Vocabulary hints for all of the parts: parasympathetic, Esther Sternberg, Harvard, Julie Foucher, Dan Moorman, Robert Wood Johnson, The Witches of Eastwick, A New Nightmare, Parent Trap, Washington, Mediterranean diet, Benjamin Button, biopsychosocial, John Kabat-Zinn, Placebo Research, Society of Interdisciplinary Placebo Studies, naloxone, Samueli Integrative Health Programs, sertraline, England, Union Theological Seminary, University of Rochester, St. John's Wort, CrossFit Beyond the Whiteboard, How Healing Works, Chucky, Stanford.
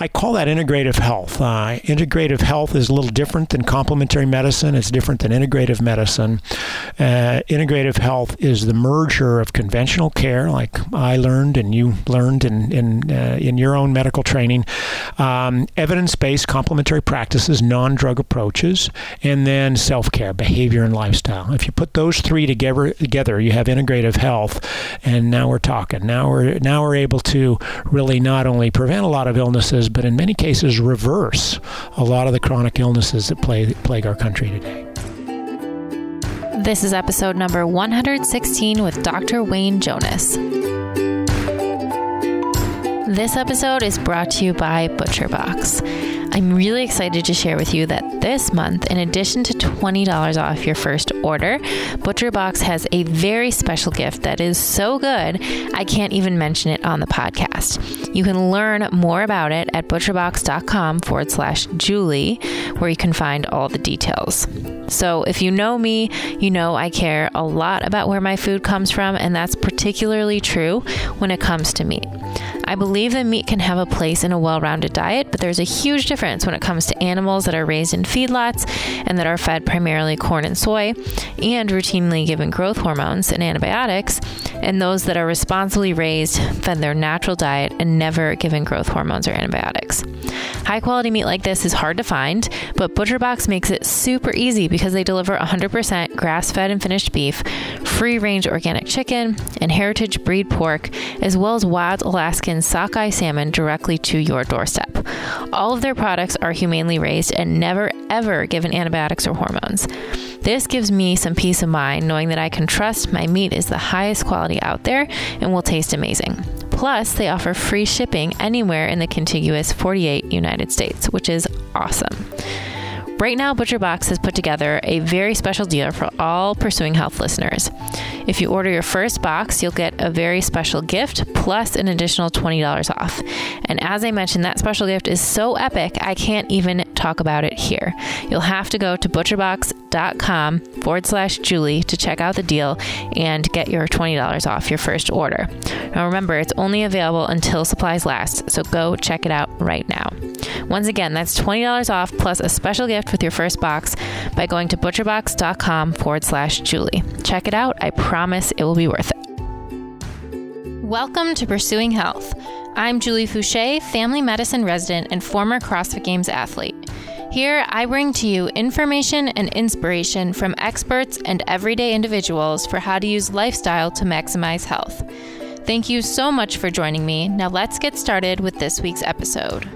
I call that integrative health. Integrative health is a little different than complementary medicine. It's different than integrative medicine. Integrative health is the merger of conventional care, like I learned and you learned in your own medical training, evidence-based complementary practices, non-drug approaches, and then self-care, behavior and lifestyle. If you put those three together, you have integrative health. And now we're talking. Now we're able to really not only prevent a lot of illnesses, but in many cases reverse a lot of the chronic illnesses that plague our country today. This is episode number 116 with Dr. Wayne Jonas. This episode is brought to you by ButcherBox. I'm really excited to share with you that this month, in addition to $20 off your first order, ButcherBox has a very special gift that is so good, I can't even mention it on the podcast. You can learn more about it at butcherbox.com/Julie, where you can find all the details. So if you know me, you know I care a lot about where my food comes from, and that's particularly true when it comes to meat. I believe that meat can have a place in a well-rounded diet, but there's a huge difference when it comes to animals that are raised in feedlots and that are fed primarily corn and soy and routinely given growth hormones and antibiotics, and those that are responsibly raised, fed their natural diet, and never given growth hormones or antibiotics. High-quality meat like this is hard to find, but ButcherBox makes it super easy because they deliver 100% grass-fed and finished beef, free-range organic chicken, and heritage breed pork, as well as wild Alaskan sockeye salmon directly to your doorstep. All of their products are humanely raised and never, ever given antibiotics or hormones. This gives me some peace of mind knowing that I can trust my meat is the highest quality out there and will taste amazing. Plus, they offer free shipping anywhere in the contiguous 48 United States, which is awesome. Right now, ButcherBox has put together a very special deal for all Pursuing Health listeners. If you order your first box, you'll get a very special gift plus an additional $20 off. And as I mentioned, that special gift is so epic, I can't even talk about it here. You'll have to go to butcherbox.com/Julie to check out the deal and get your $20 off your first order. Now remember, it's only available until supplies last, so go check it out right now. Once again, that's $20 off plus a special gift with your first box by going to butcherbox.com/Julie. Check it out. I promise it will be worth it. Welcome to Pursuing Health. I'm Julie Foucher, family medicine resident and former CrossFit Games athlete. Here, I bring to you information and inspiration from experts and everyday individuals for how to use lifestyle to maximize health. Thank you so much for joining me. Now let's get started with this week's episode.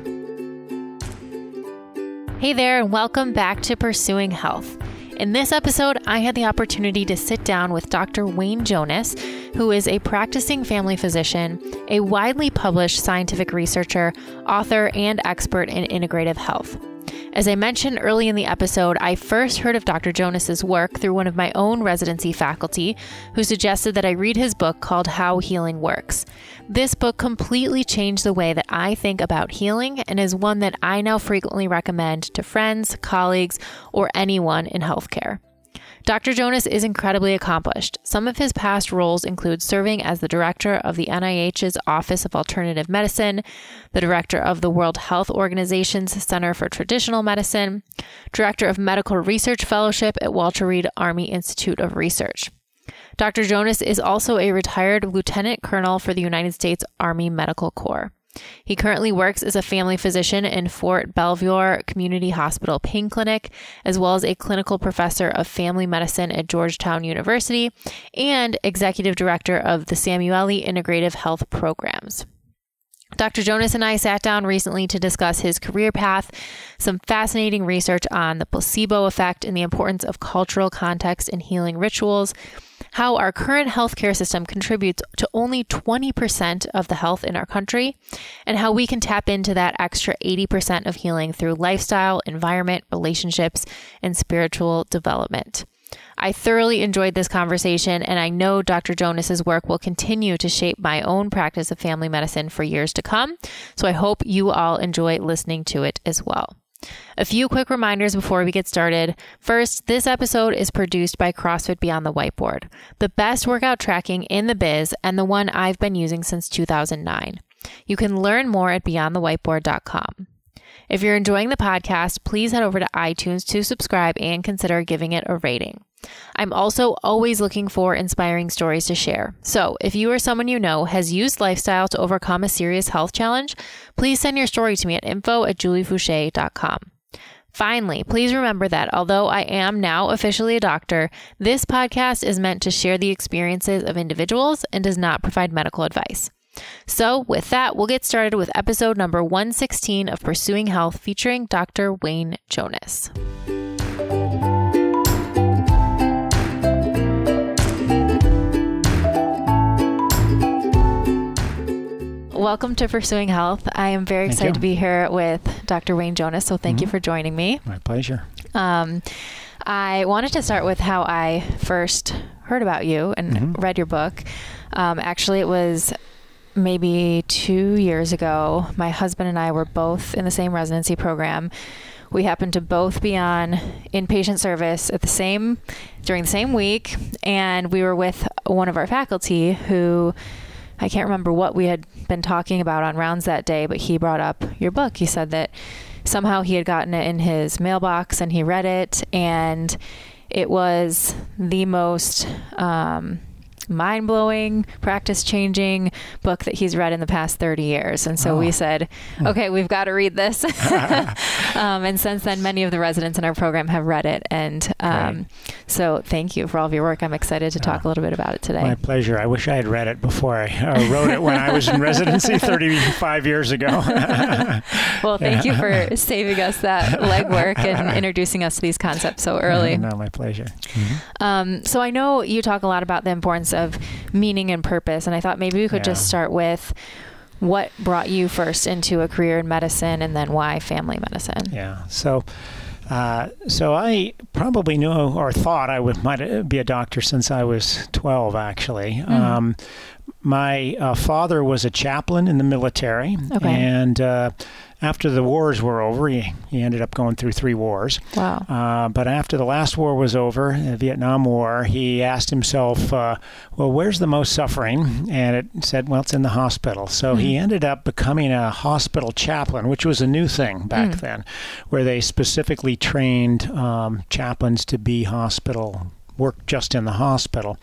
Hey there, and welcome back to Pursuing Health. In this episode, I had the opportunity to sit down with Dr. Wayne Jonas, who is a practicing family physician, a widely published scientific researcher, author, and expert in integrative health. As I mentioned early in the episode, I first heard of Dr. Jonas's work through one of my own residency faculty, who suggested that I read his book called How Healing Works. This book completely changed the way that I think about healing and is one that I now frequently recommend to friends, colleagues, or anyone in healthcare. Dr. Jonas is incredibly accomplished. Some of his past roles include serving as the director of the NIH's Office of Alternative Medicine, the director of the World Health Organization's Center for Traditional Medicine, director of Medical Research Fellowship at Walter Reed Army Institute of Research. Dr. Jonas is also a retired lieutenant colonel for the United States Army Medical Corps. He currently works as a family physician in Fort Belvoir Community Hospital Pain Clinic, as well as a clinical professor of family medicine at Georgetown University and executive director of the Samueli Integrative Health Programs. Dr. Jonas and I sat down recently to discuss his career path, some fascinating research on the placebo effect and the importance of cultural context in healing rituals, how our current healthcare system contributes to only 20% of the health in our country, and how we can tap into that extra 80% of healing through lifestyle, environment, relationships, and spiritual development. I thoroughly enjoyed this conversation, and I know Dr. Jonas's work will continue to shape my own practice of family medicine for years to come, so I hope you all enjoy listening to it as well. A few quick reminders before we get started. First, this episode is produced by CrossFit Beyond the Whiteboard, the best workout tracking in the biz and the one I've been using since 2009. You can learn more at beyondthewhiteboard.com. If you're enjoying the podcast, please head over to iTunes to subscribe and consider giving it a rating. I'm also always looking for inspiring stories to share. So if you or someone you know has used lifestyle to overcome a serious health challenge, please send your story to me at info@juliefoucher.com. Finally, please remember that although I am now officially a doctor, this podcast is meant to share the experiences of individuals and does not provide medical advice. So with that, we'll get started with episode number 116 of Pursuing Health featuring Dr. Wayne Jonas. Welcome to Pursuing Health. I am very excited to be here with Dr. Wayne Jonas, so thank you for joining me. My pleasure. I wanted to start with how I first heard about you and read your book. Actually, it was maybe 2 years ago. My husband and I were both in the same residency program. We happened to both be on inpatient service at the same during the same week, and we were with one of our faculty who, I can't remember what we had been talking about on rounds that day, but he brought up your book. He said that somehow he had gotten it in his mailbox and he read it, and it was the most mind-blowing, practice-changing book that he's read in the past 30 years. And so we said, okay, we've got to read this. And since then, many of the residents in our program have read it. And so thank you for all of your work. I'm excited to talk a little bit about it today. My pleasure. I wish I had read it before I wrote it when I was in residency 35 years ago. Well, thank you for saving us that legwork and introducing us to these concepts so early. No, my pleasure. So I know you talk a lot about the importance of meaning and purpose. And I thought maybe we could just start with what brought you first into a career in medicine and then why family medicine? Yeah. So I probably knew or thought I might be a doctor since I was 12, actually. My father was a chaplain in the military. And after the wars were over, he ended up going through 3 wars. Wow. But after the last war was over, the Vietnam War, he asked himself, well, where's the most suffering? And it said, well, it's in the hospital. So he ended up becoming a hospital chaplain, which was a new thing back then, where they specifically trained chaplains to be hospital worked just in the hospital.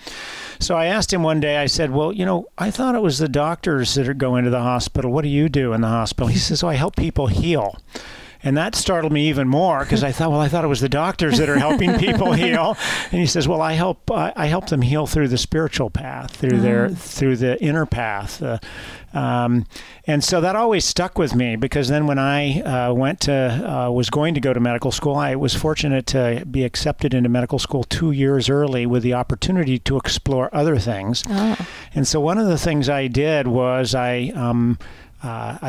So I asked him one day, I said, well, you know, I thought it was the doctors that go into the hospital. What do you do in the hospital? He says, oh, I help people heal. And that startled me even more because I thought, well, I thought it was the doctors that are helping people heal. And he says, well, I help them heal through the spiritual path, through the inner path. And so that always stuck with me because then when I was going to go to medical school, I was fortunate to be accepted into medical school 2 years early with the opportunity to explore other things. And so one of the things I did was I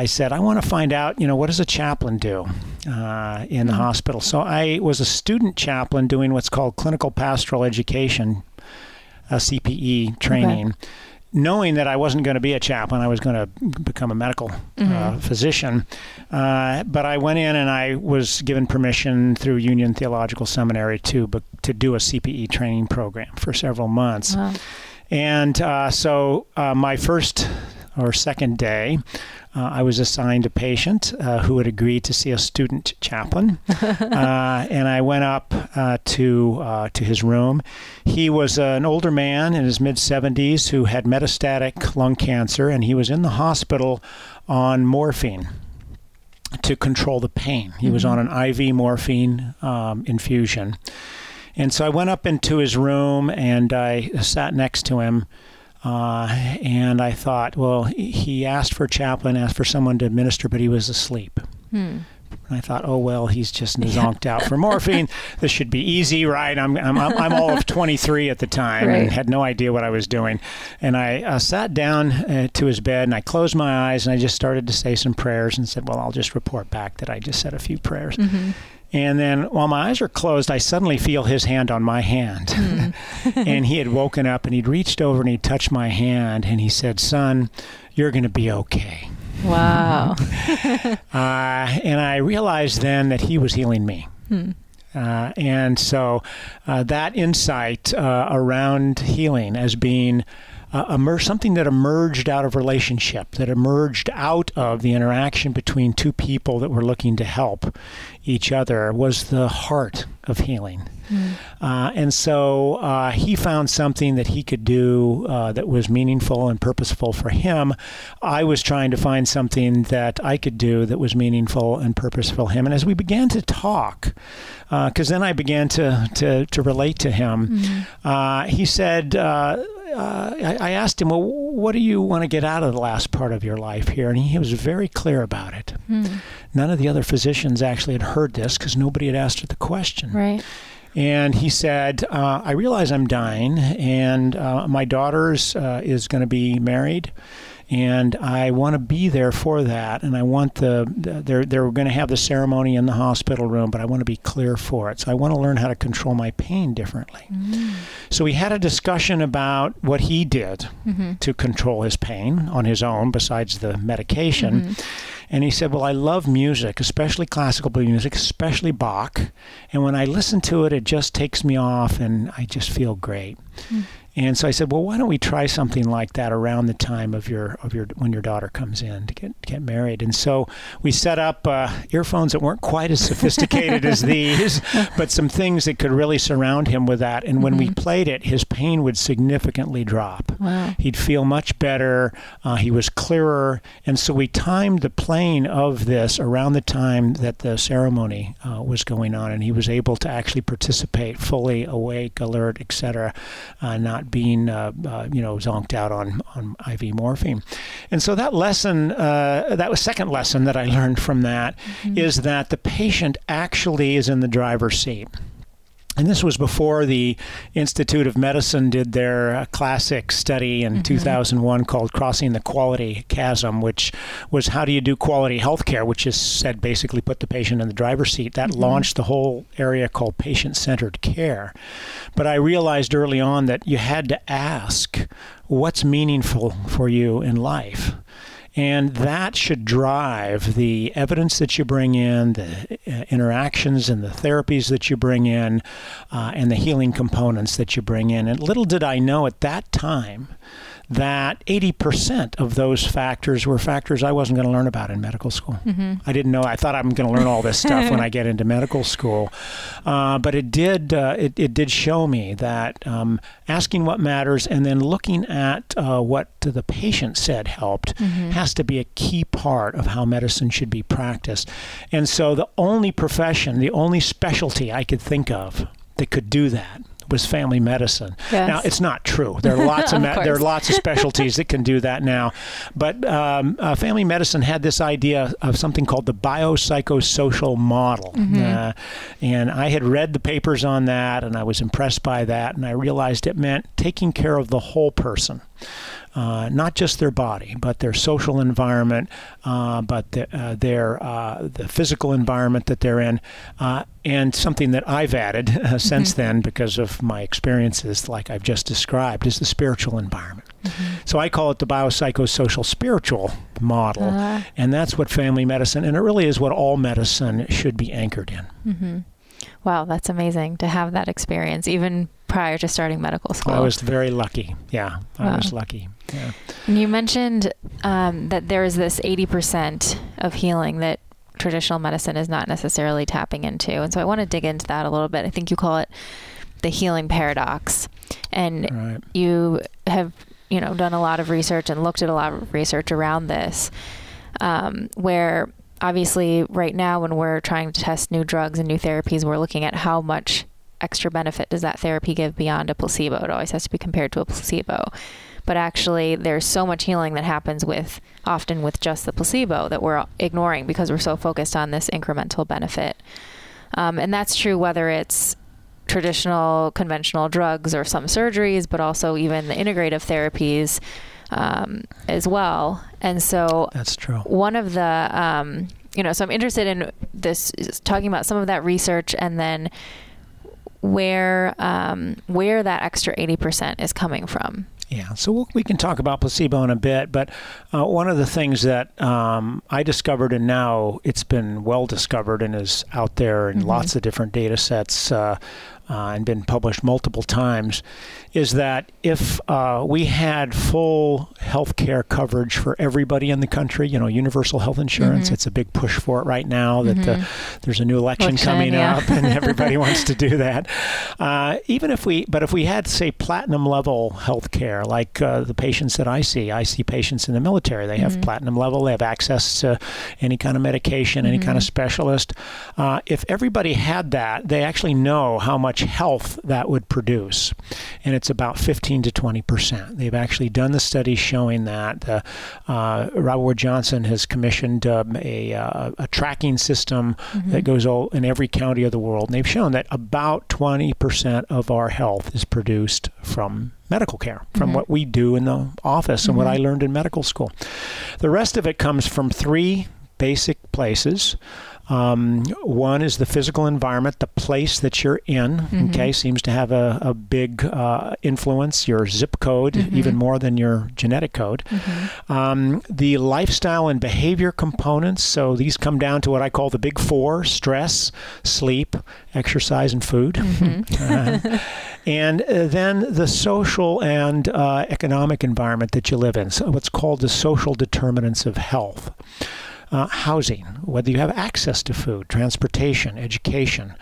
said, I want to find out, you know, what does a chaplain do in the hospital? So I was a student chaplain doing what's called clinical pastoral education, CPE training, knowing that I wasn't going to be a chaplain. I was going to become a medical physician. But I went in and I was given permission through Union Theological Seminary to do a CPE training program for several months. And so my first or second day, I was assigned a patient who had agreed to see a student chaplain, and I went up to his room. He was an older man in his mid-70s who had metastatic lung cancer, and he was in the hospital on morphine to control the pain. He was on an IV morphine infusion. And so I went up into his room, and I sat next to him. And I thought, well, he asked for a chaplain, asked for someone to administer, but he was asleep. And I thought, oh, well, he's just zonked out for morphine. This should be easy, right? I'm all of 23 at the time and had no idea what I was doing. And I sat down to his bed and I closed my eyes and I just started to say some prayers and said, well, I'll just report back that I just said a few prayers. And then while my eyes are closed, I suddenly feel his hand on my hand. And he had woken up and he'd reached over and he touched my hand and he said, son, you're going to be okay. Wow. And I realized then that he was healing me. And so that insight around healing as being something that emerged out of relationship, that emerged out of the interaction between two people that were looking to help each other, was the heart of healing. Mm-hmm. And so he found something that he could do that was meaningful and purposeful for him. I was trying to find something that I could do that was meaningful and purposeful for him. And as we began to talk, because then I began to relate to him, mm-hmm. He said, I asked him, well, what do you want to get out of the last part of your life here? And he was very clear about it. Mm. None of the other physicians actually had heard this because nobody had asked her the question. Right. And he said, I realize I'm dying, and my daughter's is going to be married, and I want to be there for that, and I want they're going to have the ceremony in the hospital room, but I want to be clear for it. So I want to learn how to control my pain differently. Mm. So we had a discussion about what he did mm-hmm. to control his pain on his own, besides the medication. Mm-hmm. And he said, well, I love music, especially classical music, especially Bach. And when I listen to it, it just takes me off, and I just feel great. Mm. And so I said, well, why don't we try something like that around the time of when your daughter comes in to get married? And so we set up earphones that weren't quite as sophisticated as these, but some things that could really surround him with that. And when mm-hmm. we played it, his pain would significantly drop. Wow. He'd feel much better. He was clearer. And so we timed the playing of this around the time that the ceremony was going on. And he was able to actually participate fully, awake, alert, et cetera, not being, zonked out on IV morphine. And so that lesson, second lesson that I learned from that mm-hmm. is that the patient actually is in the driver's seat. And this was before the Institute of Medicine did their classic study in mm-hmm. 2001 called Crossing the Quality Chasm, which was how do you do quality healthcare, which is said basically put the patient in the driver's seat. That mm-hmm. launched the whole area called patient-centered care. But I realized early on that you had to ask, what's meaningful for you in life? And that should drive the evidence that you bring in, the interactions and the therapies that you bring in, and the healing components that you bring in. And little did I know at that time that 80% of those factors were factors I wasn't going to learn about in medical school. Mm-hmm. I didn't know. I thought I'm going to learn all this stuff when I get into medical school. But it did it did show me that asking what matters and then looking at what the patient said helped mm-hmm. has to be a key part of how medicine should be practiced. And so the only profession, the only specialty I could think of that could do that was family medicine. Yes. Now, it's not true. There are lots of there are lots of specialties that can do that now. But family medicine had this idea of something called the biopsychosocial model. Mm-hmm. And I had read the papers on that, and I was impressed by that, and I realized it meant taking care of the whole person. Not just their body, but their social environment, but the physical environment that they're in. And something that I've added since mm-hmm. then because of my experiences like I've just described is the spiritual environment. Mm-hmm. So I call it the biopsychosocial spiritual model. And that's what family medicine, and it really is what all medicine should be anchored in. Mm-hmm. Wow, that's amazing to have that experience, even prior to starting medical school. I was very lucky. Yeah, wow. I was lucky. Yeah. And you mentioned that there is this 80% of healing that traditional medicine is not necessarily tapping into. And so I want to dig into that a little bit. I think you call it the healing paradox. And right. you have, done a lot of research and looked at a lot of research around this, where obviously right now when we're trying to test new drugs and new therapies, we're looking at how much extra benefit does that therapy give beyond a placebo. It always has to be compared to a placebo. But actually, there's so much healing that happens often with just the placebo that we're ignoring because we're so focused on this incremental benefit. And that's true whether it's traditional, conventional drugs or some surgeries, but also even the integrative therapies as well. And so that's true. One of the, so I'm interested in this, talking about some of that research and then where that extra 80% is coming from. Yeah, so we can talk about placebo in a bit, but one of the things that I discovered, and now it's been well discovered and is out there in mm-hmm. lots of different data sets and been published multiple times, is that if we had full health care coverage for everybody in the country, you know, universal health insurance, it's a big push for it right now that there's a new election coming up and everybody wants to do that. Even if we, but if we had, say, platinum level health care, like the patients that I see patients in the military, they have platinum level, they have access to any kind of medication, any kind of specialist. If everybody had that, they actually know how much health that would produce, and it's about 15% to 20%. They've actually done the studies showing that. Robert Wood Johnson has commissioned a tracking system that goes all in every county of the world, and they've shown that about 20% of our health is produced from medical care, from what we do in the office and what I learned in medical school. The rest of it comes from three basic places. One is the physical environment, the place that you're in, okay, seems to have a big influence, your zip code, even more than your genetic code. The lifestyle and behavior components, so these come down to what I call the big four: stress, sleep, exercise, and food. And then the social and economic environment that you live in, so what's called the social determinants of health. Housing, whether you have access to food, transportation, education,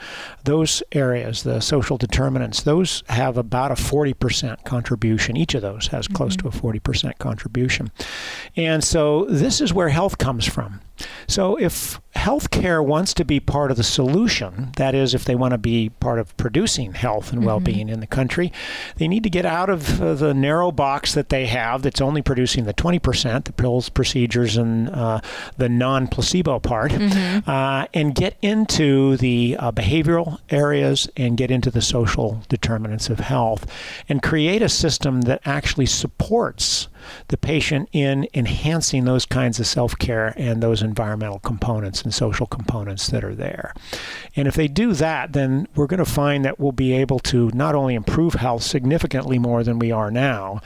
those areas, the social determinants, those have about a 40% contribution. Each of those has close to a 40% contribution. And so this is where health comes from. So if healthcare wants to be part of the solution, that is, if they want to be part of producing health and well-being in the country, they need to get out of the narrow box that they have that's only producing the 20%, the pills, procedures, and the non-placebo part, and get into the behavioral areas and get into the social determinants of health and create a system that actually supports the patient in enhancing those kinds of self-care and those environmental components and social components that are there. And if they do that, then we're going to find that we'll be able to not only improve health significantly more than we are now,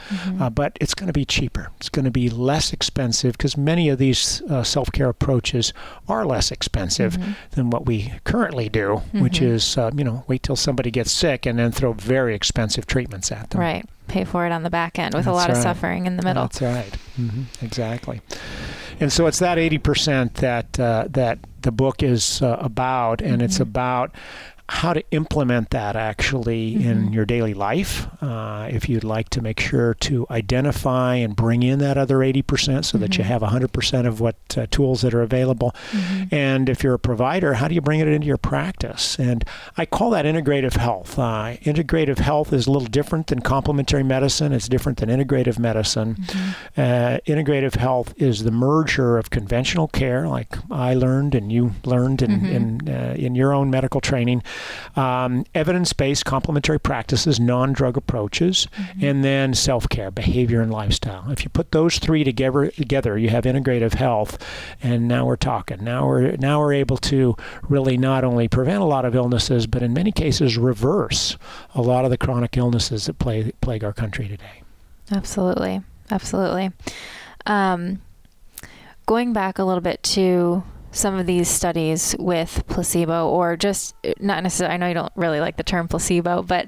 but it's going to be cheaper. It's going to be less expensive, because many of these self-care approaches are less expensive than what we currently do, which is, you know, wait till somebody gets sick and then throw very expensive treatments at them. Right. Pay for it on the back end with a lot of suffering in the middle. That's right. Exactly. And so it's that 80% that that the book is about, and it's about how to implement that actually in your daily life. If you'd like to make sure to identify and bring in that other 80% so that you have 100% of what tools that are available. And if you're a provider, how do you bring it into your practice? And I call that integrative health. Integrative health is a little different than complementary medicine. It's different than integrative medicine. Integrative health is the merger of conventional care, like I learned and you learned in your own medical training, evidence-based complementary practices, non-drug approaches, and then self-care, behavior, and lifestyle. If you put those three together, you have integrative health. And now we're talking. Now we're able to really not only prevent a lot of illnesses, but in many cases reverse a lot of the chronic illnesses that plague our country today. Absolutely, absolutely. Going back a little bit to some of these studies with placebo, or just not necessarily, I know you don't really like the term placebo, but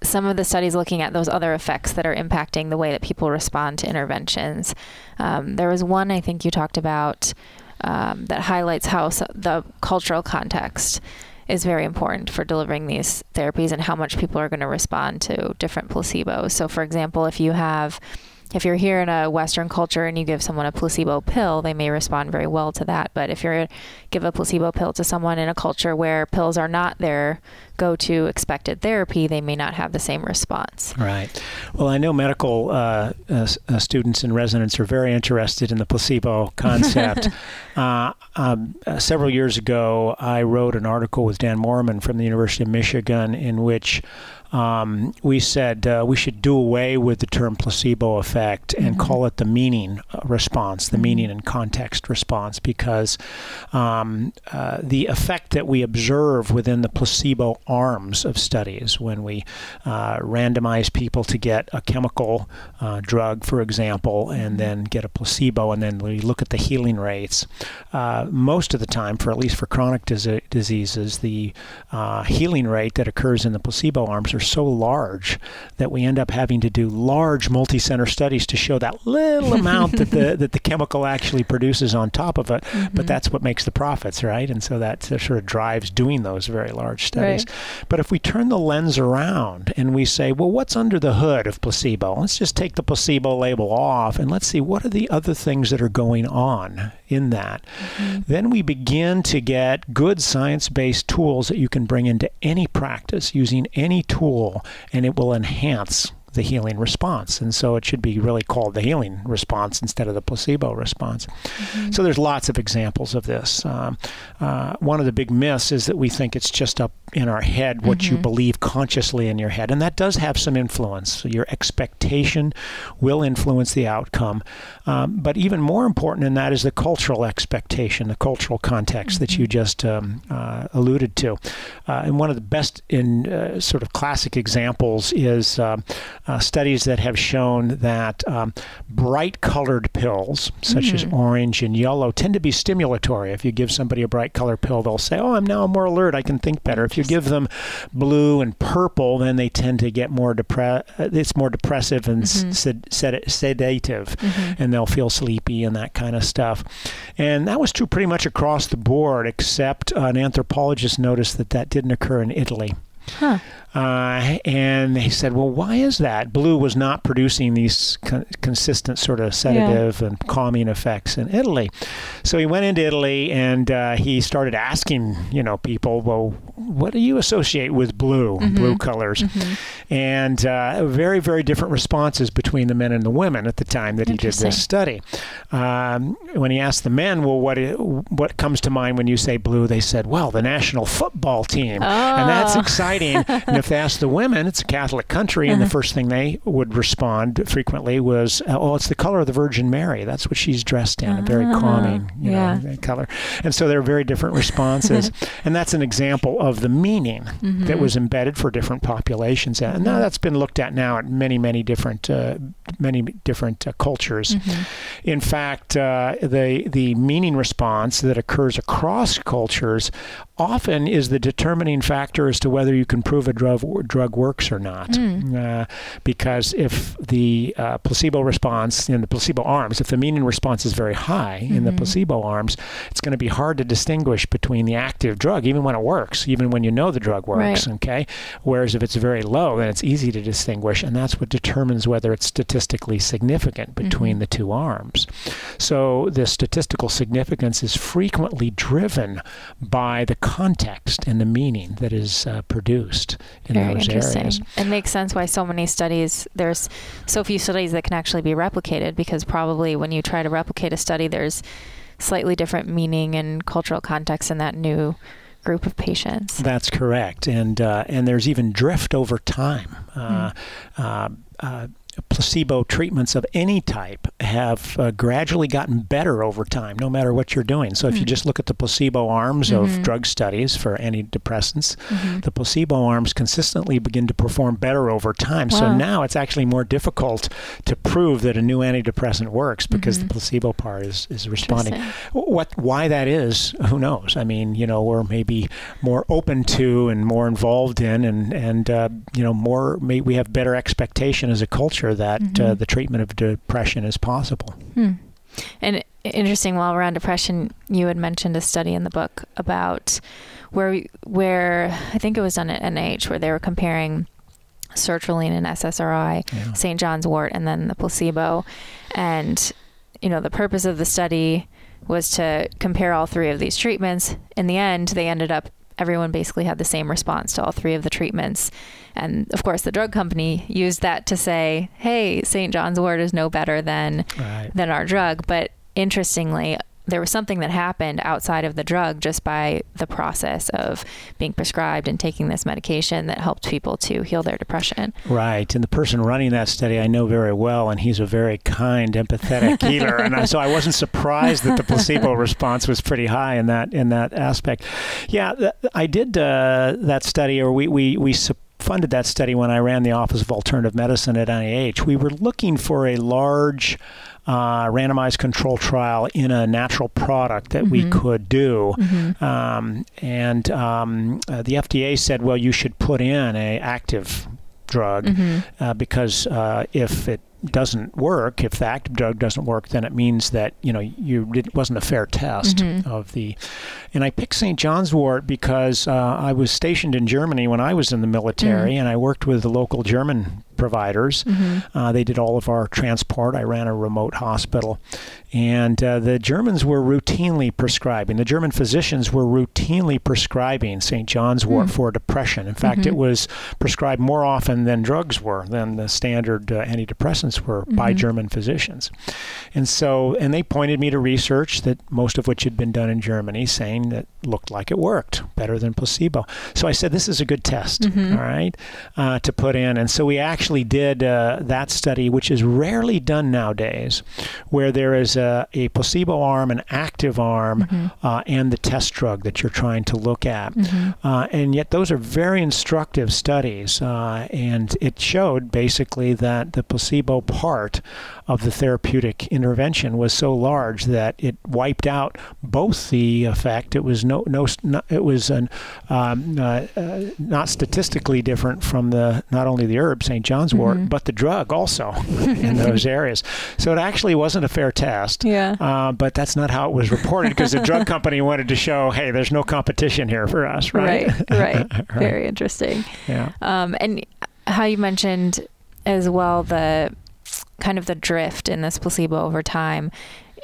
some of the studies looking at those other effects that are impacting the way that people respond to interventions. There was one I think you talked about that highlights how the cultural context is very important for delivering these therapies and how much people are going to respond to different placebos. So for example, if you're here in a Western culture and you give someone a placebo pill, they may respond very well to that. But if you give a placebo pill to someone in a culture where pills are not their go-to expected therapy, they may not have the same response. Right. Well, I know medical students and residents are very interested in the placebo concept. Several years ago, I wrote an article with Dan Moorman from the University of Michigan in which we said we should do away with the term placebo effect and call it the meaning response, the meaning and context response, because the effect that we observe within the placebo arms of studies when we randomize people to get a chemical drug, for example, and then get a placebo, and then we look at the healing rates. Most of the time, at least for chronic diseases, the healing rate that occurs in the placebo arms are so large that we end up having to do large multi-center studies to show that little amount that the chemical actually produces on top of it. Mm-hmm. But that's what makes the profits, right? And so that sort of drives doing those very large studies. Right. But if we turn the lens around and we say, well, what's under the hood of placebo? Let's just take the placebo label off and let's see what are the other things that are going on in that. Mm-hmm. Then we begin to get good science-based tools that you can bring into any practice using any tool, and it will enhance the healing response. And so it should be really called the healing response instead of the placebo response. Mm-hmm. So there's lots of examples of this. One of the big myths is that we think it's just up in our head what mm-hmm. you believe consciously in your head. And that does have some influence. So your expectation will influence the outcome. But even more important than that is the cultural expectation, the cultural context mm-hmm. that you just alluded to. And one of the best in sort of classic examples is studies that have shown that bright colored pills, such mm. as orange and yellow, tend to be stimulatory. If you give somebody a bright color pill, they'll say, oh, I'm now more alert, I can think better. If you give them blue and purple, then they tend to get more depressive and mm-hmm. sedative, mm-hmm. and they'll feel sleepy and that kind of stuff. And that was true pretty much across the board, except an anthropologist noticed that that didn't occur in Italy. Huh. And they said, well, why is that? Blue was not producing these consistent sort of sedative yeah. and calming effects in Italy. So he went into Italy and he started asking, people, well, what do you associate with blue, mm-hmm. blue colors? Mm-hmm. And very, very different responses between the men and the women at the time that he did this study. When he asked the men, well, what comes to mind when you say blue? They said, well, the national football team. Oh. And that's exciting. And if they asked the women, it's a Catholic country, and the first thing they would respond frequently was, oh, it's the color of the Virgin Mary. That's what she's dressed in, a very calming color. And so there are very different responses. And that's an example of the meaning mm-hmm. that was embedded for different populations. And now that's been looked at now at many different cultures. Mm-hmm. In fact, the meaning response that occurs across cultures often is the determining factor as to whether you can prove a drug works or not. Mm. Because if the placebo response in the placebo arms, if the meaning response is very high mm-hmm. in the placebo arms, it's going to be hard to distinguish between the active drug, even when it works, even when you know the drug works, right. okay? Whereas if it's very low, then it's easy to distinguish, and that's what determines whether it's statistically significant between mm-hmm. the two arms. So the statistical significance is frequently driven by the context and the meaning that is produced in those areas. It makes sense why so many studies, there's so few studies that can actually be replicated, because probably when you try to replicate a study, there's slightly different meaning and cultural context in that new group of patients. That's correct. And there's even drift over time. Placebo treatments of any type have gradually gotten better over time, no matter what you're doing. So if you just look at the placebo arms mm-hmm. of drug studies for antidepressants, mm-hmm. the placebo arms consistently begin to perform better over time. Wow. So now it's actually more difficult to prove that a new antidepressant works because mm-hmm. the placebo part is responding. Why that is, who knows? I mean, we're maybe more open to and more involved in and we have better expectation as a culture that mm-hmm. The treatment of depression is possible. Hmm. And interesting, while we're on depression, you had mentioned a study in the book about where I think it was done at NIH, where they were comparing sertraline and SSRI, St. John's Wort, and then the placebo. And, the purpose of the study was to compare all three of these treatments. In the end, they ended up everyone basically had the same response to all three of the treatments. And of course, the drug company used that to say, hey, St. John's Wort is no better than our drug. But interestingly, there was something that happened outside of the drug just by the process of being prescribed and taking this medication that helped people to heal their depression. Right. And the person running that study I know very well, and he's a very kind, empathetic healer. And so I wasn't surprised that the placebo response was pretty high in that aspect. Yeah, I did that study, or we funded that study when I ran the Office of Alternative Medicine at NIH. We were looking for a large randomized control trial in a natural product that we could do. The FDA said, well, you should put in an active drug because if it doesn't work, if the active drug doesn't work, then it means that, you know, it wasn't a fair test of the. And I picked St. John's Wort because I was stationed in Germany when I was in the military, and I worked with the local German providers. They did all of our transport. I ran a remote hospital, and the Germans were routinely prescribing. The German physicians were routinely prescribing St. John's Wort for depression. In fact, it was prescribed more often than drugs were, than the standard antidepressants were by German physicians. And so, and they pointed me to research that most of which had been done in Germany, saying that looked like it worked better than placebo. So I said, this is a good test, all right, to put in. And so we actually did that study, which is rarely done nowadays, where there is a placebo arm, an active arm, and the test drug that you're trying to look at. And yet those are very instructive studies. And it showed basically that the placebo part of the therapeutic intervention was so large that it wiped out both the effect. It was not statistically different from the not only the herb, St. John's Wort, but the drug also in those areas. So it actually wasn't a fair test, but that's not how it was reported, because the drug company wanted to show, hey, there's no competition here for us, right? Right. Very interesting. Yeah. And how you mentioned as well, the kind of the drift in this placebo over time.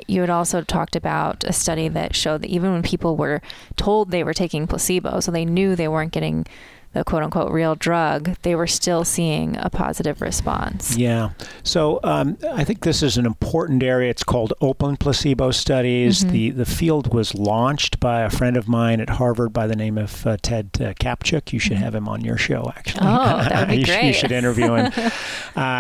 You had also talked about a study that showed that even when people were told they were taking placebo, so they knew they weren't getting the quote-unquote real drug, they were still seeing a positive response. Yeah. So I think this is an important area. It's called open placebo studies. The field was launched by a friend of mine at Harvard by the name of Ted Kapchuk. You should have him on your show, actually. Oh, that would be great. You should interview him.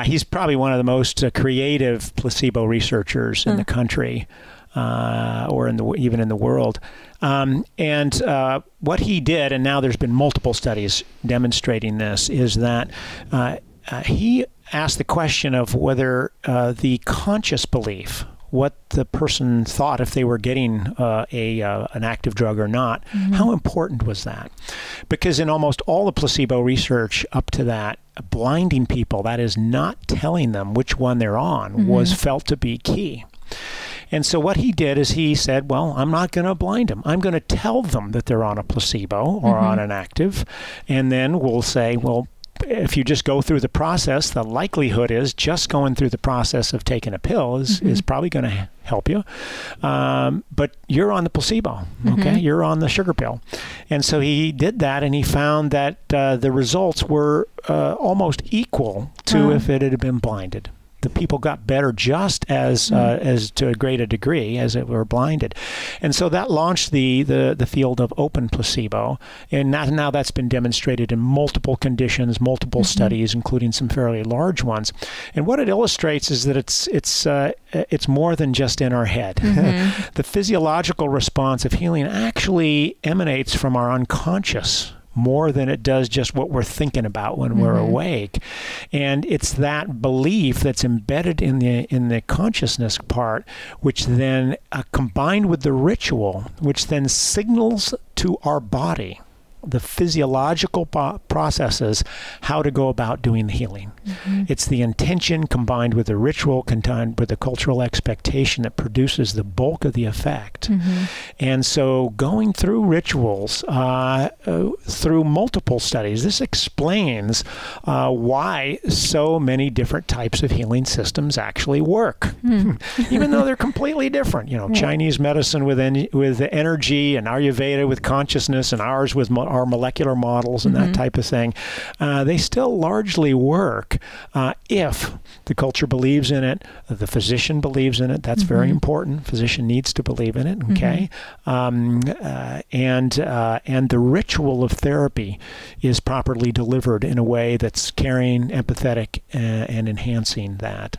He's probably one of the most creative placebo researchers in the country. Or even in the world. What he did, and now there's been multiple studies demonstrating this, is that he asked the question of whether the conscious belief, what the person thought if they were getting an active drug or not, how important was that? Because in almost all the placebo research up to that, blinding people, that is not telling them which one they're on, was felt to be key. And so what he did is he said, well, I'm not going to blind them. I'm going to tell them that they're on a placebo or on an active. And then we'll say, well, if you just go through the process, the likelihood is just going through the process of taking a pill is probably going to help you. But you're on the placebo, okay? You're on the sugar pill. And so he did that, and he found that the results were almost equal to if it had been blinded. The people got better just as to a greater degree as it were blinded. And so that launched the field of open placebo. And now that's been demonstrated in multiple conditions, multiple studies, including some fairly large ones. And what it illustrates is that it's more than just in our head. The physiological response of healing actually emanates from our unconscious more than it does just what we're thinking about when we're awake. And it's that belief that's embedded in the consciousness part, which then combined with the ritual, which then signals to our body, the physiological processes, how to go about doing the healing. It's the intention combined with the ritual, combined with the cultural expectation that produces the bulk of the effect. And so going through rituals, through multiple studies, this explains why so many different types of healing systems actually work, even though they're completely different. You know, Chinese medicine with energy, and Ayurveda with consciousness, and ours with our molecular models and that type of thing, they still largely work work if the culture believes in it, the physician believes in it. That's mm-hmm. very important. Physician needs to believe in it, okay? Mm-hmm. And the ritual of therapy is properly delivered in a way that's caring, empathetic, and enhancing that.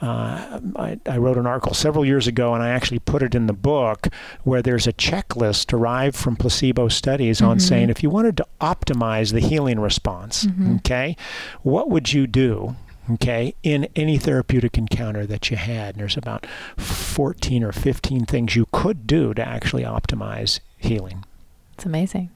I wrote an article several years ago, and I actually put it in the book, where there's a checklist derived from placebo studies mm-hmm. on saying, if you wanted to optimize the healing response, mm-hmm. okay, what would you do, okay, in any therapeutic encounter that you had? And there's about 14 or 15 things you could do to actually optimize healing. It's amazing.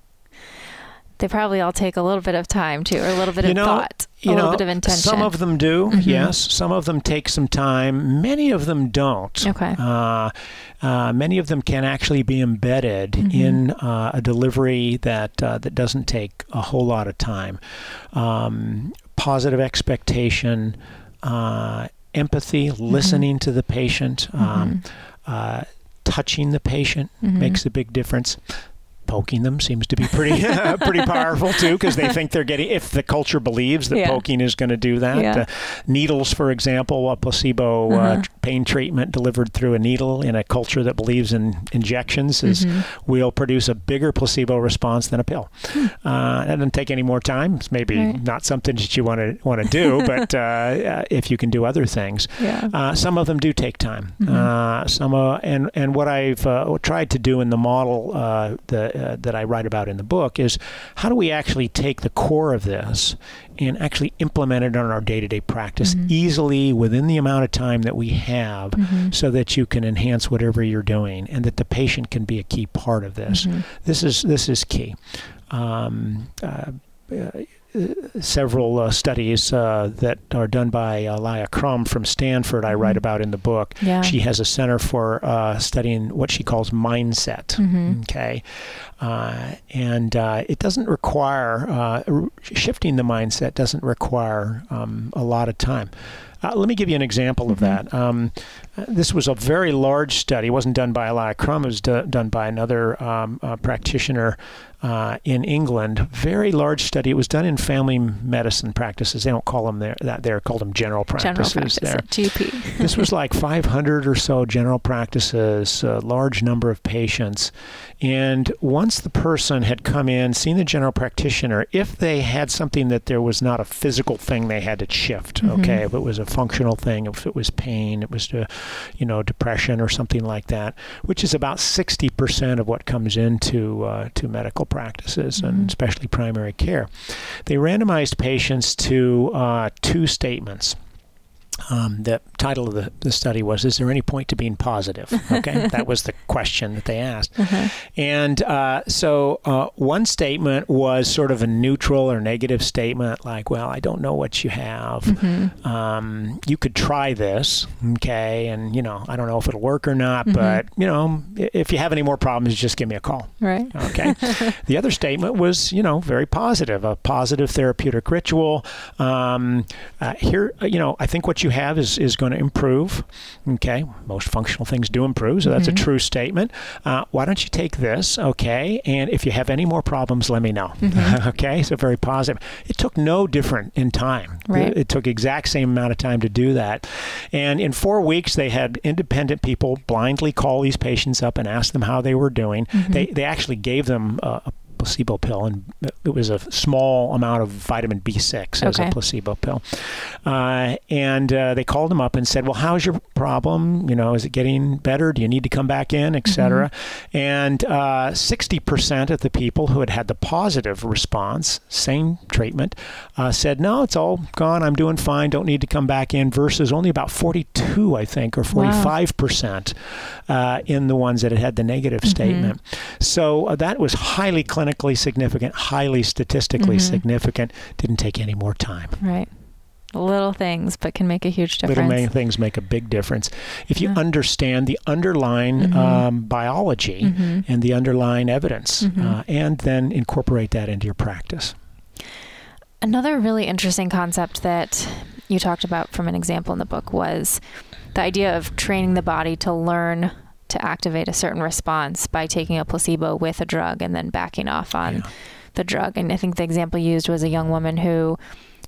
They probably all take a little bit of time, too, or a little bit of thought, a little bit of intention. Some of them do, mm-hmm. yes. Some of them take some time. Many of them don't. Okay. Many of them can actually be embedded mm-hmm. in a delivery that doesn't take a whole lot of time. Positive expectation, empathy, mm-hmm. listening to the patient, mm-hmm. Touching the patient mm-hmm. makes a big difference. Poking them seems to be pretty pretty powerful, too, because they think they're getting, if the culture believes that yeah. poking is going to do that. Yeah. Needles, for example, a placebo uh-huh. Pain treatment delivered through a needle in a culture that believes in injections mm-hmm. will produce a bigger placebo response than a pill. Mm-hmm. That doesn't take any more time. It's maybe right. not something that you want to do, but if you can do other things. Yeah. Some of them do take time. Mm-hmm. And what I've tried to do in the model, that I write about in the book, is how do we actually take the core of this and actually implement it on our day-to-day practice mm-hmm. easily within the amount of time that we have mm-hmm. so that you can enhance whatever you're doing and that the patient can be a key part of this. Mm-hmm. This is key. Several studies that are done by Alia Crum from Stanford, I write about in the book. Yeah. She has a center for studying what she calls mindset. Mm-hmm. Okay. It doesn't require, shifting the mindset doesn't require a lot of time. Let me give you an example of mm-hmm. that. This was a very large study. It wasn't done by Alia Crum. It was done by another practitioner in England. Very large study. It was done in family medicine practices. They don't call them they're called them general practices. General practice, GP. This was like 500 or so general practices, a large number of patients. And once the person had come in, seen the general practitioner, if they had something that there was not a physical thing they had to shift, mm-hmm. okay, if it was a functional thing, if it was pain, it was depression or something like that, which is about 60% of what comes into to medical practices mm-hmm. and especially primary care. They randomized patients to two statements. The title of the study was, "Is there any point to being positive?" Okay, that was the question that they asked. Uh-huh. And so one statement was sort of a neutral or negative statement, like, well, I don't know what you have. Mm-hmm. You could try this, okay, and, I don't know if it'll work or not, mm-hmm. but, if you have any more problems, just give me a call. Right. Okay. The other statement was, very positive, a positive therapeutic ritual. I think what you have is going to improve. Okay. Most functional things do improve. So that's mm-hmm. a true statement. Why don't you take this? Okay. And if you have any more problems, let me know. Mm-hmm. Okay. So very positive. It took no different in time. Right. It took exact same amount of time to do that. And in 4 weeks, they had independent people blindly call these patients up and ask them how they were doing. Mm-hmm. They actually gave them a placebo pill, and it was a small amount of vitamin B6 as okay. a placebo pill. They called him up and said, well, how's your problem? Is it getting better? Do you need to come back in, et cetera? Mm-hmm. And 60% of the people who had the positive response, same treatment, said, no, it's all gone. I'm doing fine. Don't need to come back in, versus only about 42, I think, or 45% in the ones that had the negative mm-hmm. statement. So that was highly clinically significant, highly statistically mm-hmm. significant, didn't take any more time. Right. Little things, but can make a huge difference. Little things make a big difference. If you understand the underlying mm-hmm. Biology mm-hmm. and the underlying evidence, mm-hmm. And then incorporate that into your practice. Another really interesting concept that you talked about from an example in the book was the idea of training the body to learn to activate a certain response by taking a placebo with a drug and then backing off on the drug. And I think the example used was a young woman who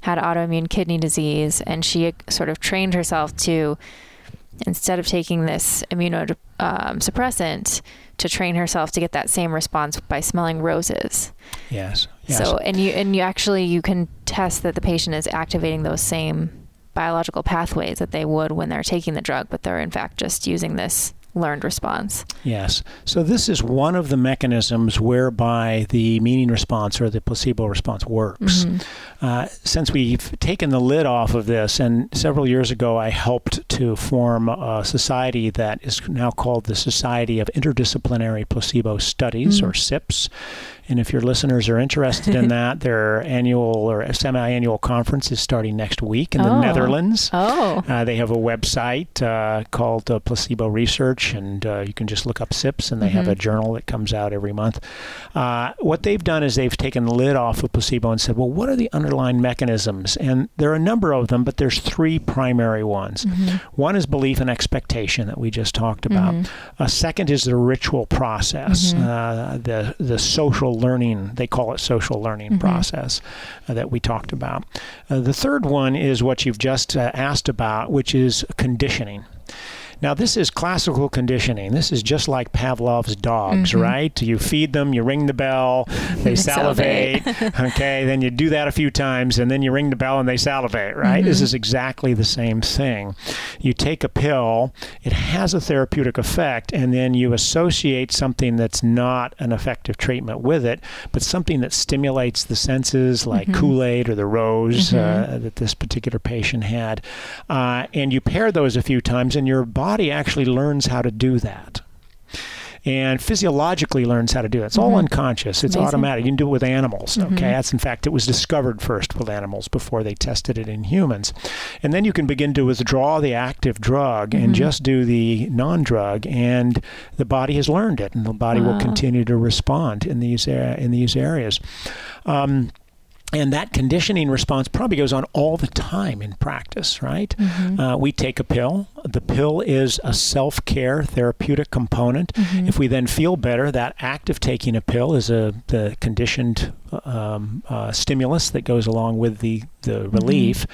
had autoimmune kidney disease, and she sort of trained herself to, instead of taking this immunosuppressant, to train herself to get that same response by smelling roses. Yes. Yes. So, and you can test that the patient is activating those same biological pathways that they would when they're taking the drug, but they're in fact just using this learned response. Yes. So this is one of the mechanisms whereby the meaning response or the placebo response works. Mm-hmm. Since we've taken the lid off of this, and several years ago I helped to form a society that is now called the Society of Interdisciplinary Placebo Studies, mm-hmm. or SIPS. And if your listeners are interested in that, their annual or semi-annual conference is starting next week in the Netherlands. Oh. They have a website called Placebo Research, and you can just look up SIPS, and they mm-hmm. have a journal that comes out every month. What they've done is they've taken the lid off of placebo and said, well, what are the underlying mechanisms? And there are a number of them, but there's three primary ones. Mm-hmm. One is belief and expectation that we just talked about. Mm-hmm. A second is the ritual process, mm-hmm. the social learning, they call it social learning mm-hmm. process that we talked about. The third one is what you've just asked about, which is conditioning. Now, this is classical conditioning. This is just like Pavlov's dogs, mm-hmm. right? You feed them, you ring the bell, they salivate, okay? Then you do that a few times, and then you ring the bell and they salivate, right? Mm-hmm. This is exactly the same thing. You take a pill, it has a therapeutic effect, and then you associate something that's not an effective treatment with it, but something that stimulates the senses, like mm-hmm. Kool-Aid or the rose mm-hmm. That this particular patient had. And you pair those a few times, and your body actually learns how to do that, and physiologically learns how to do it. It's mm-hmm. all unconscious. It's amazing. Automatic. You can do it with animals, mm-hmm. okay? That's, in fact, it was discovered first with animals before they tested it in humans. And then you can begin to withdraw the active drug mm-hmm. and just do the non-drug, and the body has learned it, and the body wow. will continue to respond in these areas. And that conditioning response probably goes on all the time in practice, right? Mm-hmm. We take a pill. The pill is a self-care therapeutic component. Mm-hmm. If we then feel better, that act of taking a pill is the conditioned stimulus that goes along with the relief.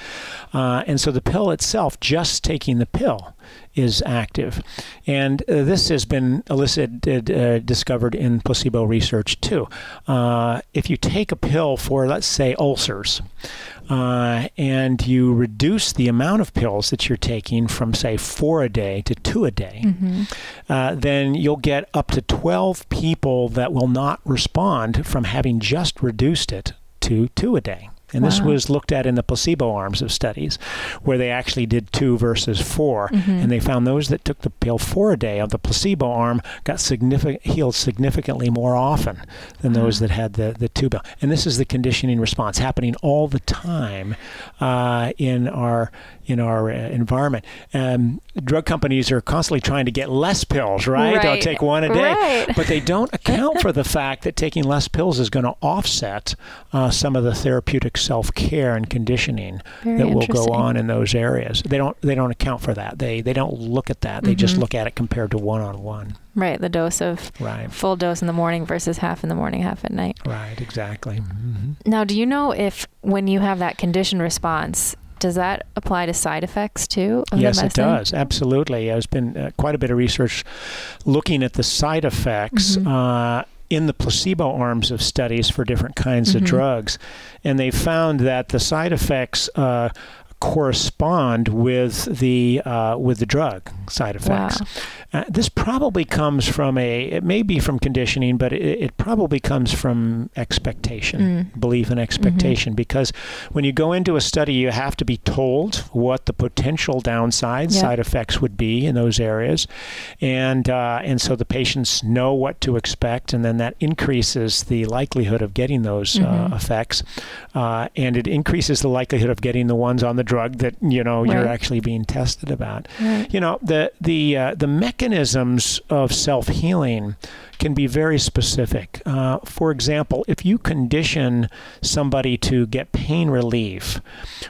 Mm-hmm. And so the pill itself, just taking the pill, is active. And this has been elicited, discovered in placebo research too. If you take a pill for, let's say, ulcers, and you reduce the amount of pills that you're taking from, say, 4 a day to 2 a day, mm-hmm. Then you'll get up to 12 people that will not respond from having just reduced it to 2 a day. And wow. this was looked at in the placebo arms of studies, where they actually did 2 versus 4. Mm-hmm. And they found those that took the pill 4 a day of the placebo arm got healed significantly more often than those that had the 2 pill. And this is the conditioning response happening all the time in our environment. Drug companies are constantly trying to get less pills, right? I'll take 1 a day. Right. But they don't account for the fact that taking less pills is going to offset some of the therapeutic self-care and conditioning that will go on in those areas. They don't account for that. They don't look at that. They mm-hmm. just look at it compared to one-on-one. Right, the dose of full dose in the morning versus half in the morning, half at night. Right, exactly. Mm-hmm. Now, do you know if when you have that conditioned response, does that apply to side effects too? Yes, it does. Absolutely. There's been quite a bit of research looking at the side effects mm-hmm. In the placebo arms of studies for different kinds mm-hmm. of drugs. And they found that the side effects correspond with the drug side effects. Wow. This probably comes from it may be from conditioning, but it probably comes from expectation, belief in expectation, mm-hmm. because when you go into a study, you have to be told what the potential downsides, side effects would be in those areas. And so the patients know what to expect, and then that increases the likelihood of getting those mm-hmm. effects. And it increases the likelihood of getting the ones on the drug that, you know, you're actually being tested about. You know, the mechanisms of self-healing can be very specific. For example, if you condition somebody to get pain relief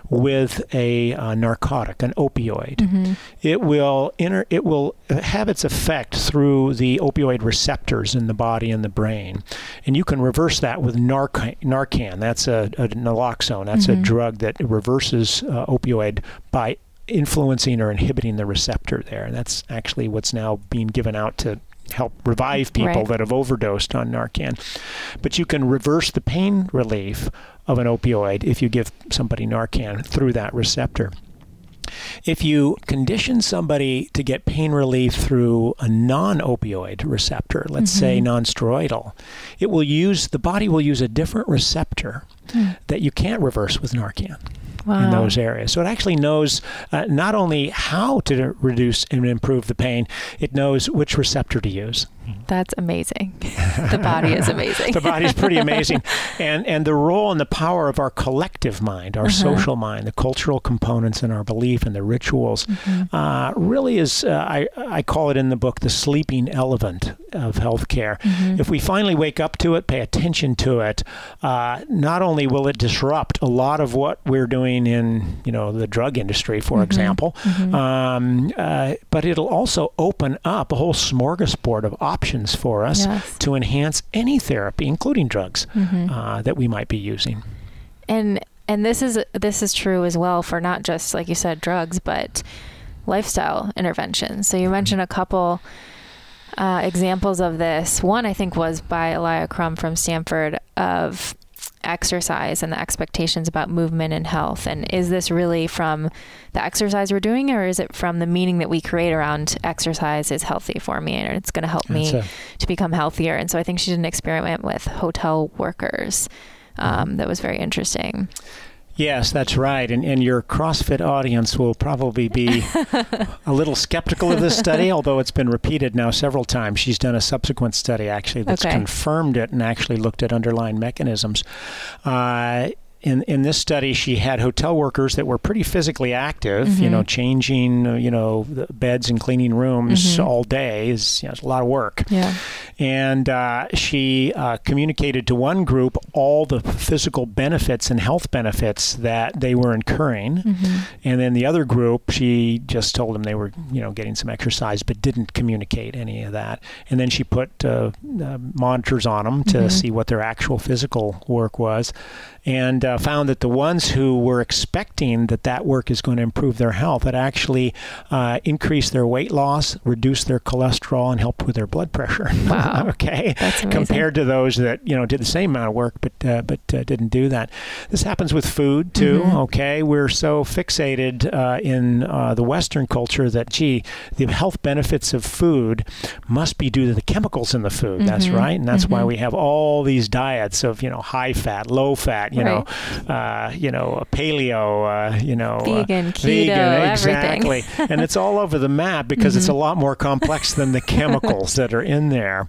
with a narcotic, an opioid, it will have its effect through the opioid receptors in the body and the brain. And you can reverse that with Narcan. That's a naloxone. That's a drug that reverses opioid by influencing or inhibiting the receptor there. And that's actually what's now being given out to help revive people that have overdosed on Narcan. But you can reverse the pain relief of an opioid if you give somebody Narcan through that receptor. If you condition somebody to get pain relief through a non-opioid receptor, let's say non-steroidal, it will use, the body will use a different receptor that you can't reverse with Narcan. Wow. In those areas. So it actually knows not only how to reduce and improve the pain, it knows which receptor to use. That's amazing. The body is amazing. The body is pretty amazing. And the role and the power of our collective mind, our social mind, the cultural components in our belief and the rituals really is, I call it in the book, the sleeping elephant of healthcare. If we finally wake up to it, pay attention to it, not only will it disrupt a lot of what we're doing in, you know, the drug industry, for example, but it'll also open up a whole smorgasbord of options for us to enhance any therapy, including drugs, that we might be using. And this is true as well for not just, like you said, drugs, but lifestyle interventions. So you mentioned a couple examples of this. One, I think, was by Alia Crum from Stanford of exercise and the expectations about movement and health. And is this really from the exercise we're doing, or is it from the meaning that we create around exercise is healthy for me and it's going to help me to become healthier? And so I think she did an experiment with hotel workers that was very interesting. Yes, that's right. And your CrossFit audience will probably be a little skeptical of this study, although it's been repeated now several times. She's done a subsequent study, actually, that's confirmed it and actually looked at underlying mechanisms. In this study, she had hotel workers that were pretty physically active, you know, changing, you know, the beds and cleaning rooms all day is, you know, it's a lot of work. And she communicated to one group all the physical benefits and health benefits that they were incurring. And then the other group, she just told them they were, you know, getting some exercise, but didn't communicate any of that. And then she put monitors on them to see what their actual physical work was. And found that the ones who were expecting that that work is going to improve their health, it actually increased their weight loss, reduced their cholesterol, and helped with their blood pressure. Wow. That's amazing. Compared to those that, you know, did the same amount of work but didn't do that. This happens with food too. We're so fixated in the Western culture that, gee, the health benefits of food must be due to the chemicals in the food. That's right, and that's why we have all these diets of, you know, high fat, low fat. You know, paleo, you know, vegan, keto, exactly. And it's all over the map because it's a lot more complex than the chemicals that are in there.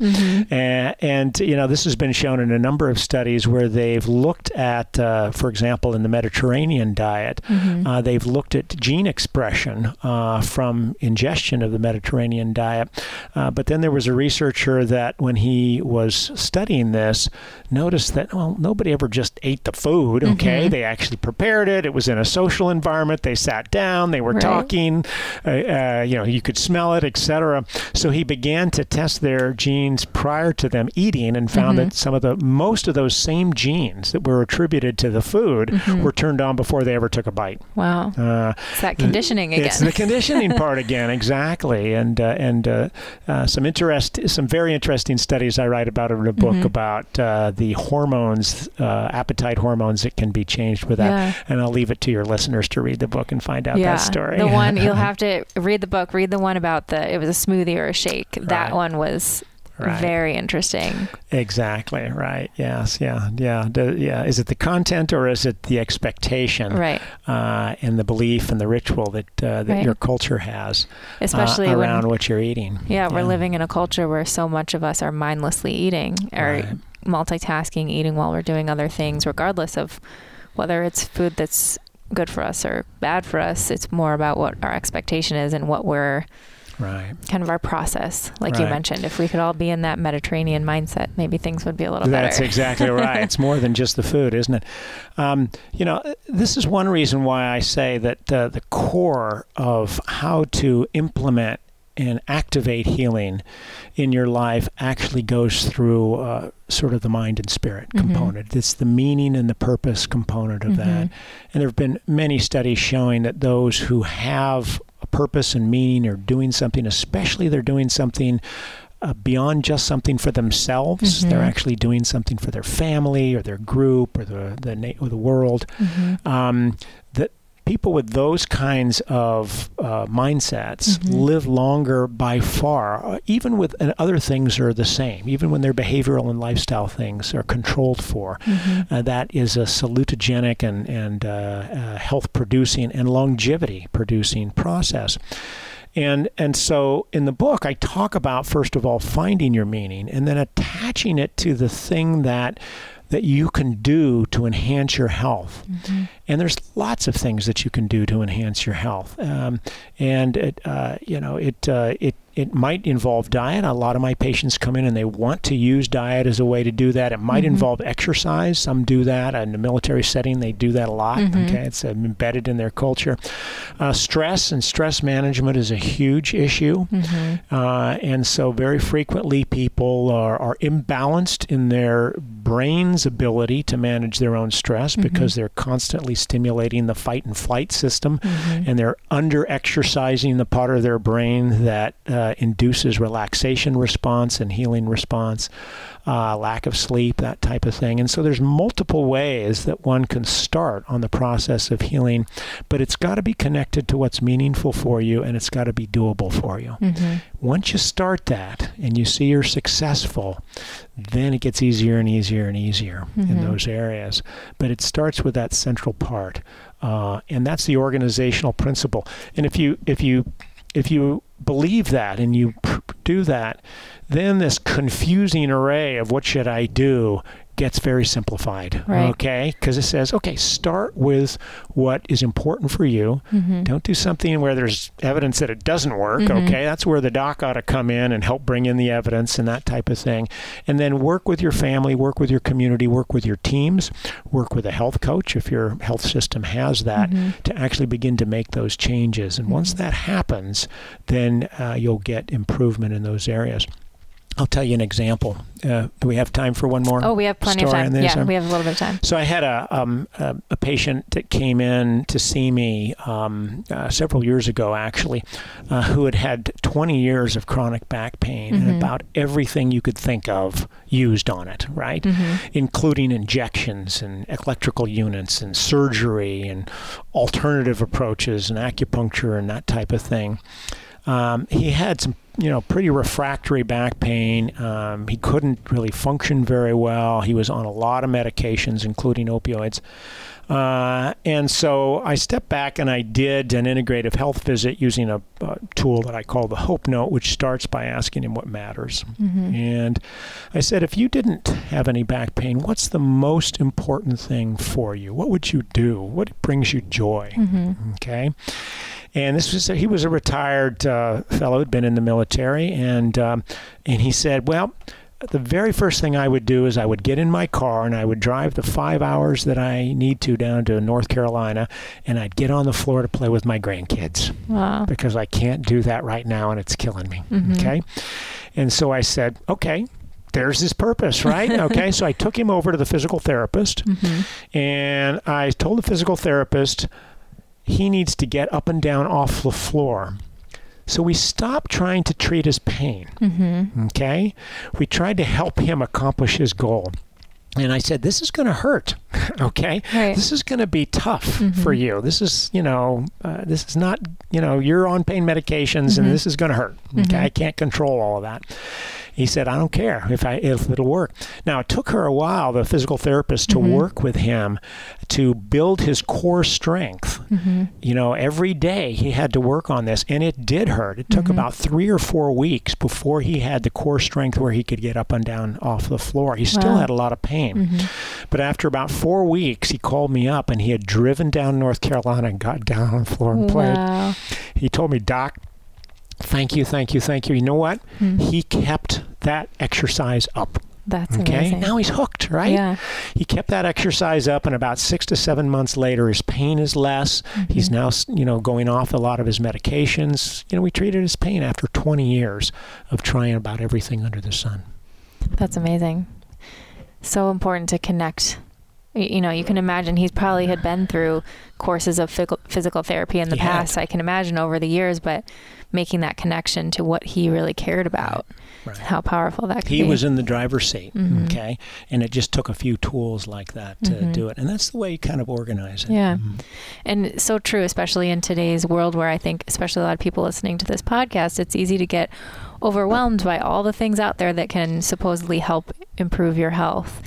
And, you know, this has been shown in a number of studies where they've looked at, for example, in the Mediterranean diet, they've looked at gene expression from ingestion of the Mediterranean diet. But then there was a researcher that when he was studying this, noticed that, well, nobody ever just ate the food, They actually prepared it. It was in a social environment. They sat down. They were talking. You know, you could smell it, etc. So he began to test their genes prior to them eating and found that most of those same genes that were attributed to the food were turned on before they ever took a bite. Wow. It's that conditioning again. It's the conditioning part again, exactly. And some very interesting studies I write about in a book about the hormones, appetite hormones that can be changed with that. And I'll leave it to your listeners to read the book and find out that story. The one you'll have to read the book, read the one about it was a smoothie or a shake. That one was very interesting. Exactly. Right. Yes. Yeah. Yeah. Is it the content or is it the expectation? Right. And the belief and the ritual that your culture has, especially around what you're eating. Yeah. We're living in a culture where so much of us are mindlessly eating or multitasking, eating while we're doing other things, regardless of whether it's food that's good for us or bad for us. It's more about what our expectation is and what we're kind of our process. Like you mentioned, if we could all be in that Mediterranean mindset, maybe things would be a little better. That's exactly right. It's more than just the food, isn't it? You know, this is one reason why I say that the core of how to implement and activate healing in your life actually goes through sort of the mind and spirit component. Mm-hmm. It's the meaning and the purpose component of mm-hmm. that. And there have been many studies showing that those who have a purpose and meaning are doing something, especially they're doing something beyond just something for themselves. Mm-hmm. They're actually doing something for their family or their group or the world. Mm-hmm. That people with those kinds of mindsets mm-hmm. live longer by far, even with and other things are the same, even when their behavioral and lifestyle things are controlled for. Mm-hmm. That is a salutogenic and health-producing and longevity-producing process. And so in the book, I talk about, first of all, finding your meaning and then attaching it to the thing that you can do to enhance your health. Mm-hmm. And there's lots of things that you can do to enhance your health. It might involve diet. A lot of my patients come in and they want to use diet as a way to do that. It might mm-hmm. involve exercise. Some do that. In the military setting, they do that a lot. Mm-hmm. Okay, it's embedded in their culture. Stress and stress management is a huge issue. Mm-hmm. And so very frequently people are imbalanced in their brain's ability to manage their own stress mm-hmm. because they're constantly stimulating the fight and flight system mm-hmm. and they're under-exercising the part of their brain that induces relaxation response and healing response, lack of sleep, that type of thing. And so there's multiple ways that one can start on the process of healing, but it's got to be connected to what's meaningful for you and it's got to be doable for you. Mm-hmm. Once you start that and you see you're successful, then it gets easier and easier and easier mm-hmm. in those areas. But it starts with that central part. And that's the organizational principle. And if you believe that and you do that, then this confusing array of what should I do gets very simplified, okay? Because it says, okay, start with what is important for you. Mm-hmm. Don't do something where there's evidence that it doesn't work, mm-hmm. okay? That's where the doc ought to come in and help bring in the evidence and that type of thing. And then work with your family, work with your community, work with your teams, work with a health coach if your health system has that mm-hmm. to actually begin to make those changes. And mm-hmm. once that happens, then you'll get improvement in those areas. I'll tell you an example. Do we have time for one more? Oh, we have plenty of time. Yeah, we have a little bit of time. So I had a patient that came in to see me several years ago, actually, who had 20 years of chronic back pain mm-hmm. and about everything you could think of used on it, right? Mm-hmm. Including injections and electrical units and surgery and alternative approaches and acupuncture and that type of thing. He had some pretty refractory back pain. He couldn't really function very well. He was on a lot of medications, including opioids. And so I stepped back and I did an integrative health visit using a tool that I call the Hope Note, which starts by asking him what matters. Mm-hmm. And I said, if you didn't have any back pain, what's the most important thing for you? What would you do? What brings you joy? Mm-hmm. Okay. And this was he was a retired fellow who'd been in the military, and he said, well, the very first thing I would do is I would get in my car and I would drive the 5 hours that I need to down to North Carolina, and I'd get on the floor to play with my grandkids. Wow. Because I can't do that right now and it's killing me. Mm-hmm. Okay, and so I said, okay, there's his purpose, right? Okay, so I took him over to the physical therapist, mm-hmm. and I told the physical therapist he needs to get up and down off the floor. So we stopped trying to treat his pain, mm-hmm. okay? We tried to help him accomplish his goal. And I said, this is going to hurt, okay? Right. This is going to be tough mm-hmm. for you. This is, this is not, you're on pain medications mm-hmm. and this is going to hurt, okay? Mm-hmm. I can't control all of that. He said, I don't care if it'll work. Now, it took her a while, the physical therapist, to work with him to build his core strength. You know, every day he had to work on this, and it did hurt. It took about 3 or 4 weeks before he had the core strength where he could get up and down off the floor. He still had a lot of pain. But after about 4 weeks, he called me up, and he had driven down North Carolina and got down on the floor and played. He told me, Doc, thank you. You know what? He kept that exercise up. That's amazing. Now he's hooked, right? Yeah. He kept that exercise up, and about 6 to 7 months later, his pain is less. He's now, you know, going off a lot of his medications. You know, we treated his pain after 20 years of trying about everything under the sun. That's amazing. So important to connect. You know, you can imagine he's probably had been through courses of physical therapy in the past, I can imagine, over the years, but making that connection to what he really cared about, how powerful that could be. He was in the driver's seat, okay? And it just took a few tools like that to do it. And that's the way you kind of organize it. Yeah. And so true, especially in today's world where I think, especially a lot of people listening to this podcast, it's easy to get overwhelmed by all the things out there that can supposedly help improve your health.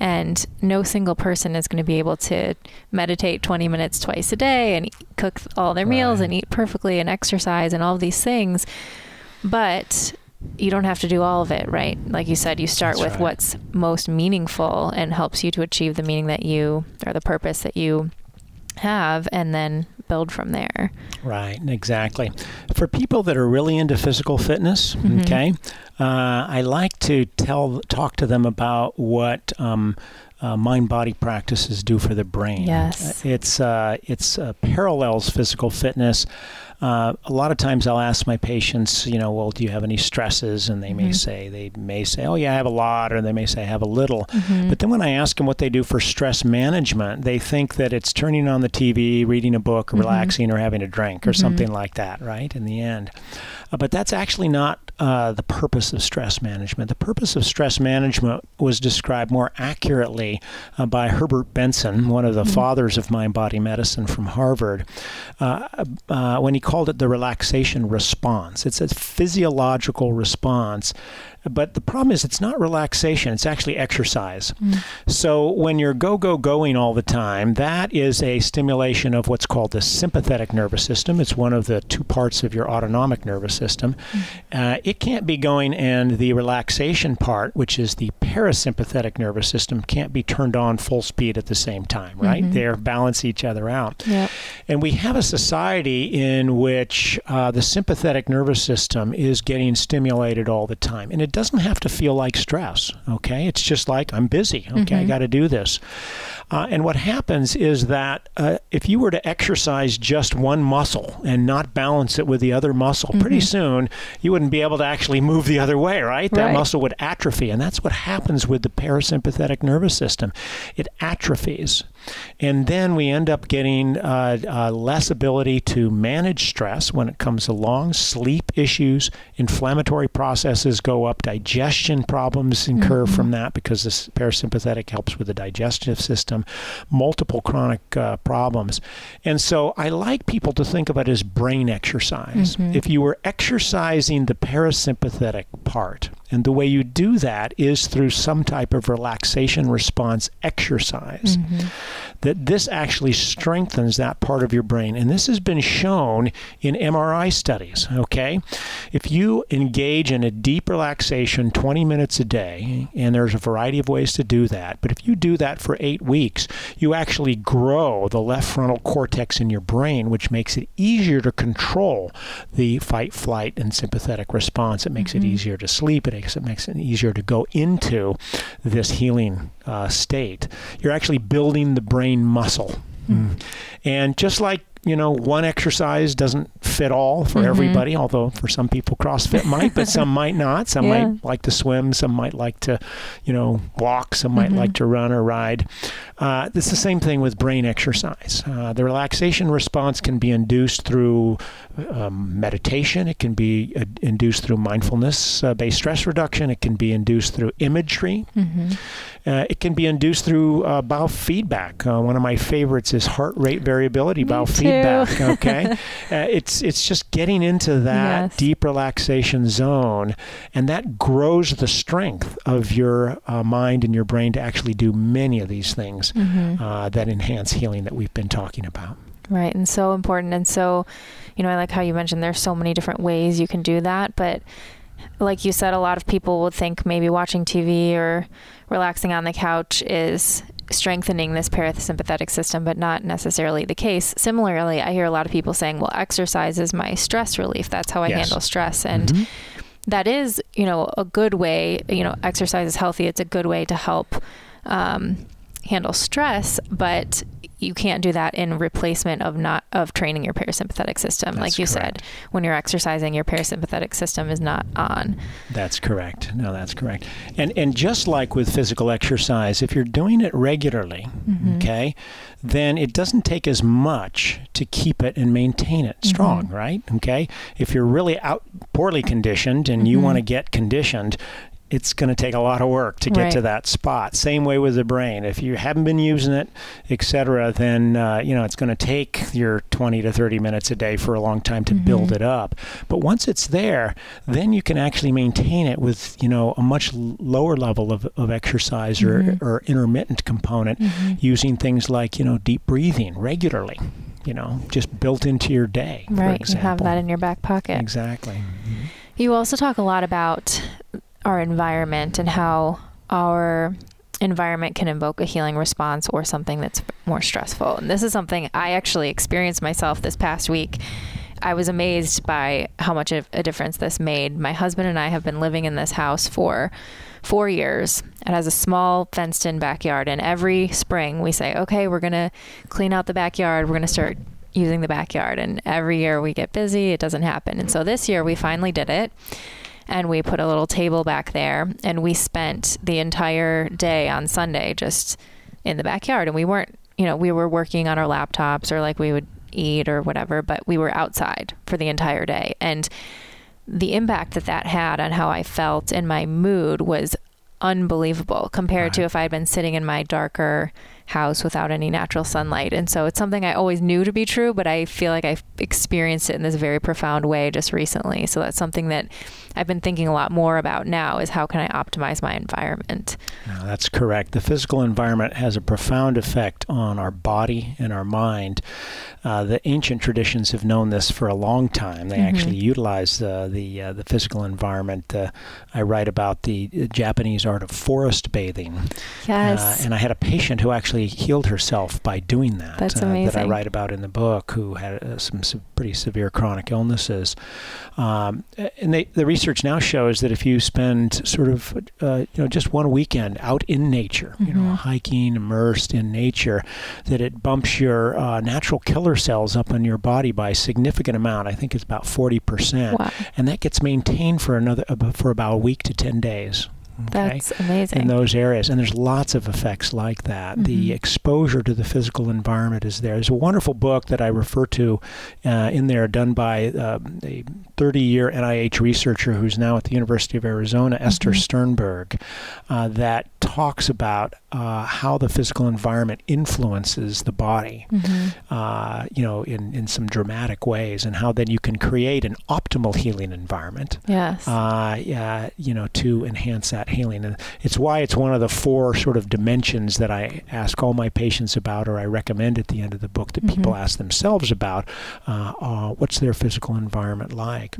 And no single person is going to be able to meditate 20 minutes twice a day and cook all their meals and eat perfectly and exercise and all these things. But you don't have to do all of it, right? Like you said, you start with what's most meaningful and helps you to achieve the meaning that you, or the purpose that you have, and then build from there. Right, exactly. For people that are really into physical fitness, okay, I like to talk to them about what mind-body practices do for the brain. Yes. It's parallels physical fitness. A lot of times I'll ask my patients, you know, well, do you have any stresses? And they may say, oh, yeah, I have a lot, or they may say I have a little. But then when I ask them what they do for stress management, they think that it's turning on the TV, reading a book, relaxing, or having a drink, or something like that, right, in the end. But that's actually not the purpose of stress management. The purpose of stress management was described more accurately by Herbert Benson, one of the fathers of mind-body medicine from Harvard, when he called it the relaxation response. It's a physiological response. But the problem is it's not relaxation. It's actually exercise. So when you're going all the time, that is a stimulation of what's called the sympathetic nervous system. It's one of the two parts of your autonomic nervous system. It can't be going, and the relaxation part, which is the parasympathetic nervous system, can't be turned on full speed at the same time, right? They balance each other out. And we have a society in which the sympathetic nervous system is getting stimulated all the time. And it doesn't have to feel like stress, okay? It's just like, I'm busy, okay? I got to do this. And what happens is that if you were to exercise just one muscle and not balance it with the other muscle, pretty soon you wouldn't be able to actually move the other way, right? That muscle would atrophy. And that's what happens with the parasympathetic nervous system. It atrophies. And then we end up getting less ability to manage stress when it comes along. Sleep issues, inflammatory processes go up, digestion problems incur from that, because this parasympathetic helps with the digestive system, multiple chronic problems. And so I like people to think of it as brain exercise. If you were exercising the parasympathetic part, and the way you do that is through some type of relaxation response exercise, that this actually strengthens that part of your brain. And this has been shown in MRI studies, okay? If you engage in a deep relaxation 20 minutes a day, and there's a variety of ways to do that, but if you do that for 8 weeks, you actually grow the left frontal cortex in your brain, which makes it easier to control the fight, flight, and sympathetic response. It makes it easier to sleep. It makes it easier to go into this healing state. You're actually building the brain muscle. And just like, you know, one exercise doesn't fit all for everybody, although for some people CrossFit might, but some might not. Some might like to swim, some might like to, you know, walk, some might like to run or ride. It's the same thing with brain exercise. The relaxation response can be induced through meditation. It can be induced through mindfulness-based stress reduction. It can be induced through imagery. It can be induced through biofeedback. One of my favorites is heart rate variability biofeedback. feedback, okay? It's just getting into that deep relaxation zone, and that grows the strength of your mind and your brain to actually do many of these things that enhance healing that we've been talking about. Right, and so important. And so, you know, I like how you mentioned there's so many different ways you can do that, but like you said, a lot of people would think maybe watching TV or relaxing on the couch is strengthening this parasympathetic system, but not necessarily the case. Similarly, I hear a lot of people saying, well, exercise is my stress relief. That's how I handle stress. And that is, you know, a good way, you know, exercise is healthy. It's a good way to help handle stress, but you can't do that in replacement of training your parasympathetic system. That's like you said, when you're exercising, your parasympathetic system is not on. That's correct. No, that's correct. And just like with physical exercise, if you're doing it regularly, okay, then it doesn't take as much to keep it and maintain it strong, right? Okay. If you're really out poorly conditioned and you want to get conditioned, it's going to take a lot of work to get to that spot. Same way with the brain. If you haven't been using it, et cetera, then, you know, it's going to take your 20 to 30 minutes a day for a long time to build it up. But once it's there, then you can actually maintain it with, you know, a much lower level of exercise or intermittent component using things like, you know, deep breathing regularly, you know, just built into your day. Right. You have that in your back pocket. Exactly. You also talk a lot about our environment and how our environment can invoke a healing response or something that's more stressful. And this is something I actually experienced myself this past week. I was amazed by how much of a difference this made. My husband and I have been living in this house for 4 years. It has a small fenced-in backyard. And every spring we say, okay, we're going to clean out the backyard. We're going to start using the backyard. And every year we get busy. It doesn't happen. And so this year we finally did it. And we put a little table back there, and we spent the entire day on Sunday just in the backyard. And we weren't, you know, we were working on our laptops or like we would eat or whatever, but we were outside for the entire day. And the impact that that had on how I felt and my mood was unbelievable compared to if I had been sitting in my darker house without any natural sunlight. And so it's something I always knew to be true, but I feel like I've experienced it in this very profound way just recently. So that's something that I've been thinking a lot more about now, is how can I optimize my environment? No, that's correct. The physical environment has a profound effect on our body and our mind. The ancient traditions have known this for a long time. They actually utilize the physical environment. I write about the Japanese art of forest bathing. Yes. And I had a patient who actually healed herself by doing that. That's amazing. That I write about in the book, who had some pretty severe chronic illnesses. And the research now shows that if you spend sort of, you know, just one weekend out in nature, you know, hiking, immersed in nature, that it bumps your natural killer cells up in your body by a significant amount. I think it's about 40%. Wow. And that gets maintained for about a week to 10 days. Okay? That's amazing. In those areas. And there's lots of effects like that. The exposure to the physical environment is there. There's a wonderful book that I refer to in there, done by a 30-year NIH researcher who's now at the University of Arizona, Esther Sternberg, that talks about how the physical environment influences the body, you know, in some dramatic ways, and how then you can create an optimal healing environment. Yes. You know, to enhance that healing. And it's why it's one of the four sort of dimensions that I ask all my patients about, or I recommend at the end of the book that people ask themselves about, what's their physical environment like?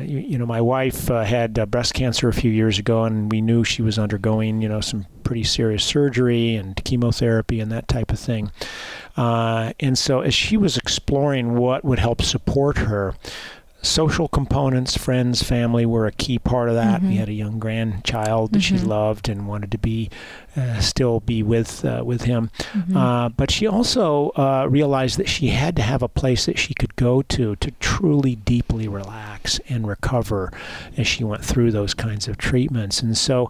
You know, my wife had breast cancer a few years ago, and we knew she was undergoing, you know, some pretty serious surgery and chemotherapy and that type of thing. And so as she was exploring what would help support her, social components, friends, family were a key part of that. We had a young grandchild that she loved and wanted to be still be with him. But she also realized that she had to have a place that she could go to truly deeply relax and recover as she went through those kinds of treatments. And so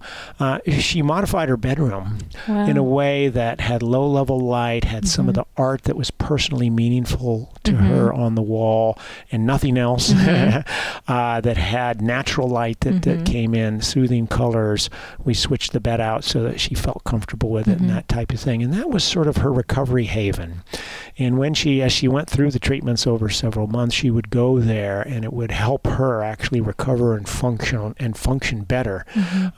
she modified her bedroom in a way that had low-level light, had some of the art that was personally meaningful to her on the wall, and nothing else. that had natural light that came in, soothing colors. We switched the bed out so that she felt comfortable with it and that type of thing. And that was sort of her recovery haven. And when she, as she went through the treatments over several months, she would go there and it would help her actually recover and function better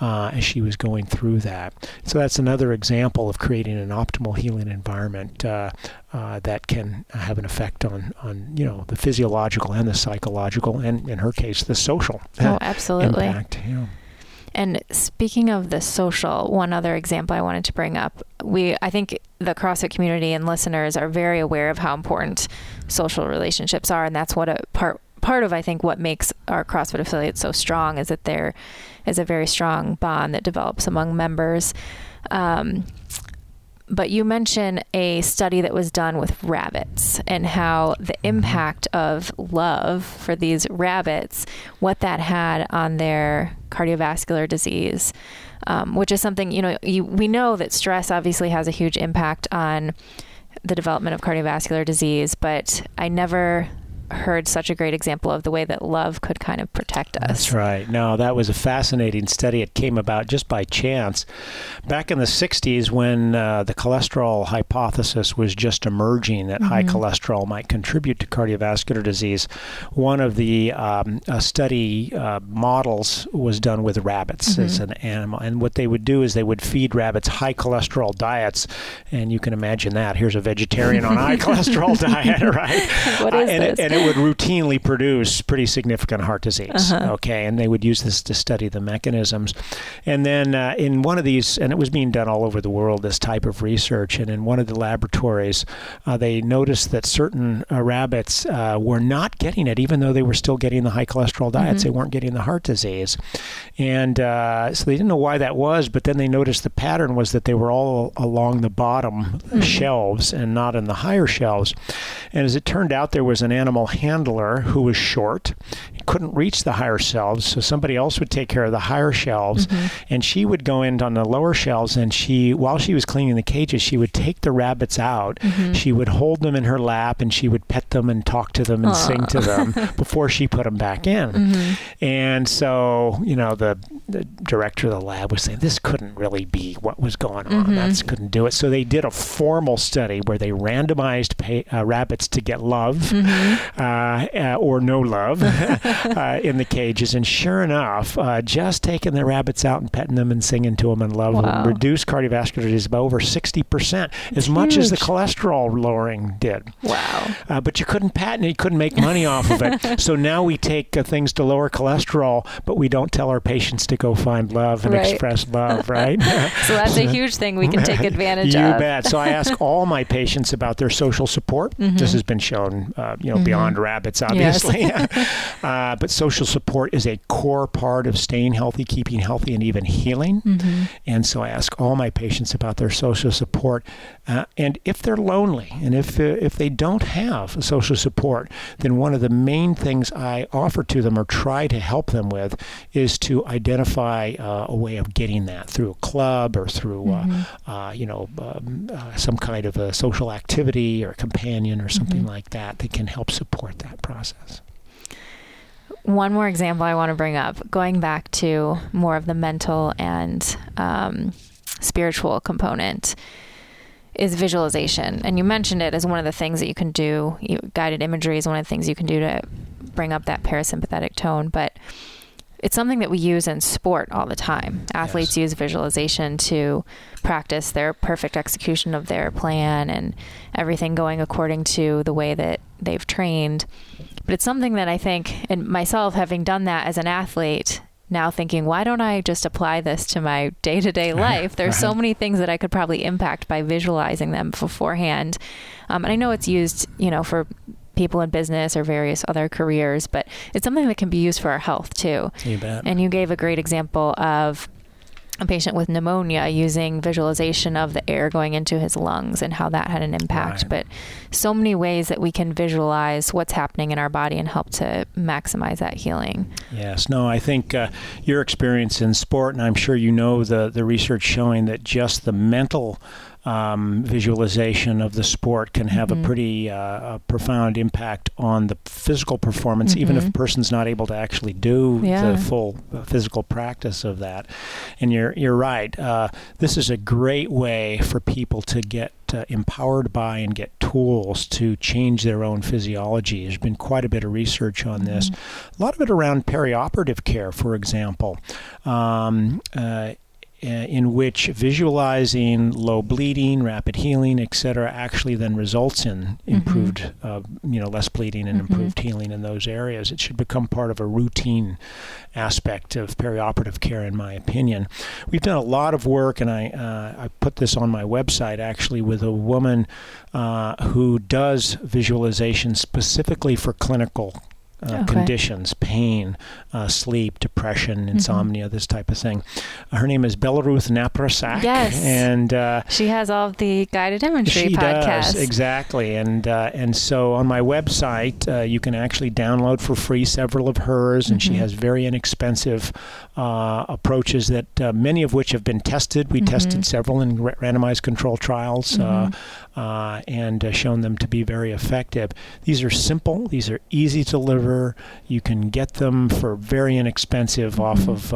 as she was going through that. So that's another example of creating an optimal healing environment that can have an effect on the physiological and the psychological and, in her case, the social absolutely. Impact. Yeah. And speaking of the social, one other example I wanted to bring up, I think the CrossFit community and listeners are very aware of how important social relationships are, and that's what a part of, I think, what makes our CrossFit affiliates so strong is that there is a very strong bond that develops among members. But you mentioned a study that was done with rabbits and how the impact of love for these rabbits, what that had on their cardiovascular disease, which is something, we know that stress obviously has a huge impact on the development of cardiovascular disease, but I never heard such a great example of the way that love could kind of protect us. That's right. No, that was a fascinating study. It came about just by chance. Back in the 60s, when the cholesterol hypothesis was just emerging that high cholesterol might contribute to cardiovascular disease, one of the study models was done with rabbits as an animal. And what they would do is they would feed rabbits high cholesterol diets. And you can imagine that. Here's a vegetarian on high cholesterol diet, right? What is this? It would routinely produce pretty significant heart disease, okay? And they would use this to study the mechanisms. And then in one of these, and it was being done all over the world, this type of research, and in one of the laboratories, they noticed that certain rabbits were not getting it, even though they were still getting the high cholesterol diets. They weren't getting the heart disease. And so they didn't know why that was, but then they noticed the pattern was that they were all along the bottom shelves and not in the higher shelves. And as it turned out, there was an animal handler who was short, couldn't reach the higher shelves, so somebody else would take care of the higher shelves, and she would go in on the lower shelves, and while she was cleaning the cages, she would take the rabbits out, she would hold them in her lap, and she would pet them and talk to them and sing to them before she put them back in. And so, the director of the lab was saying, this couldn't really be what was going on. That couldn't do it. So they did a formal study where they randomized rabbits to get love or no love in the cages. And sure enough, just taking the rabbits out and petting them and singing to them and love them reduced cardiovascular disease by over 60%, as much as the cholesterol lowering did. Wow. But you couldn't patent it. You couldn't make money off of it. So now we take things to lower cholesterol, but we don't tell our patients to go find love and express love, right? So that's a huge thing we can take advantage of. You bet. So I ask all my patients about their social support. This has been shown, beyond rabbits, obviously. Yes. But social support is a core part of staying healthy, keeping healthy, and even healing. And so I ask all my patients about their social support. And if they're lonely, and if they don't have a social support, then one of the main things I offer to them or try to help them with is to identify a way of getting that through a club or through, some kind of a social activity or a companion or something like that that can help support that process. One more example I want to bring up, going back to more of the mental and spiritual component, is visualization. And you mentioned it as one of the things that you can do. Guided imagery is one of the things you can do to bring up that parasympathetic tone. But it's something that we use in sport all the time. Athletes use visualization to practice their perfect execution of their plan and everything going according to the way that they've trained. But it's something that I think, and myself having done that as an athlete, now thinking, why don't I just apply this to my day-to-day life? There's so many things that I could probably impact by visualizing them beforehand. And I know it's used, for people in business or various other careers, but it's something that can be used for our health too. You bet. And you gave a great example of a patient with pneumonia using visualization of the air going into his lungs and how that had an impact. Right. But so many ways that we can visualize what's happening in our body and help to maximize that healing. Yes. No, I think your experience in sport, and I'm sure the research showing that just the mental visualization of the sport can have a pretty profound impact on the physical performance, even if a person's not able to actually do the full physical practice of that. And you're right. This is a great way for people to get empowered by and get tools to change their own physiology. There's been quite a bit of research on this. A lot of it around perioperative care, for example. In which visualizing low bleeding, rapid healing, et cetera, actually then results in improved, less bleeding and improved healing in those areas. It should become part of a routine aspect of perioperative care, in my opinion. We've done a lot of work, and I put this on my website, actually, with a woman who does visualization specifically for clinical conditions, pain, sleep, depression, insomnia, this type of thing. Her name is Belaruth Naprasak. Yes. And she has all of the guided imagery podcasts. She does, exactly. And so on my website, you can actually download for free several of hers, and she has very inexpensive approaches that many of which have been tested. We tested several in randomized control trials and shown them to be very effective. These are simple. These are easy to deliver. You can get them for very inexpensive off of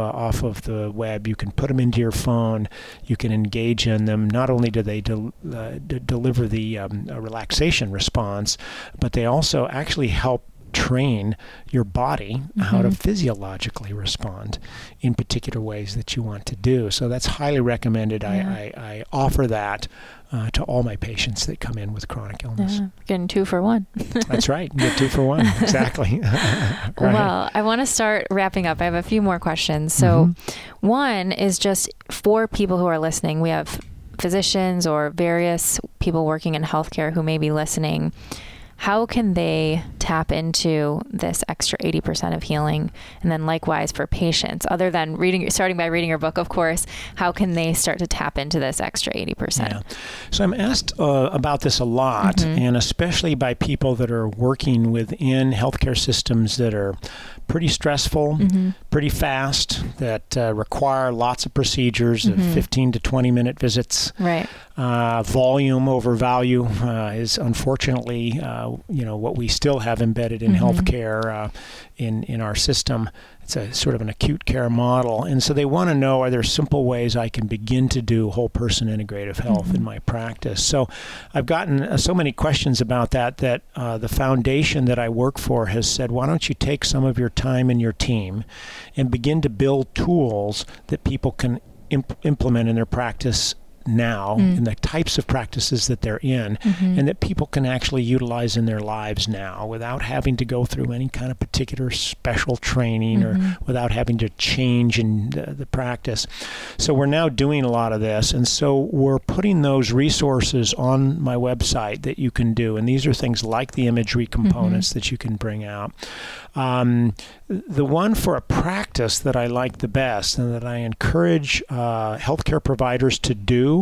the web. You can put them into your phone. You can engage in them. Not only do they deliver the relaxation response, but they also actually help train your body how to physiologically respond in particular ways that you want to do. So that's highly recommended. I offer that to all my patients that come in with chronic illness. Yeah, getting 2 for 1. That's right. You get 2 for 1. Exactly. Right. Well, I want to start wrapping up. I have a few more questions. So one is just for people who are listening. We have physicians or various people working in healthcare who may be listening. How can they tap into this extra 80% of healing? And then likewise for patients, other than starting by reading your book, of course, how can they start to tap into this extra 80%? Yeah. So I'm asked about this a lot, and especially by people that are working within healthcare systems that are pretty stressful, pretty fast, that require lots of procedures, of 15 to 20-minute visits. Right. Volume over value is unfortunately what we still have embedded in healthcare in our system. It's a sort of an acute care model. And so they want to know, are there simple ways I can begin to do whole person integrative health in my practice? So I've gotten so many questions about that the foundation that I work for has said, why don't you take some of your time and your team and begin to build tools that people can implement in their practice now in the types of practices that they're in and that people can actually utilize in their lives now without having to go through any kind of particular special training or without having to change in the practice. So we're now doing a lot of this. And so we're putting those resources on my website that you can do. And these are things like the imagery components that you can bring out. The one for a practice that I like the best and that I encourage healthcare providers to do,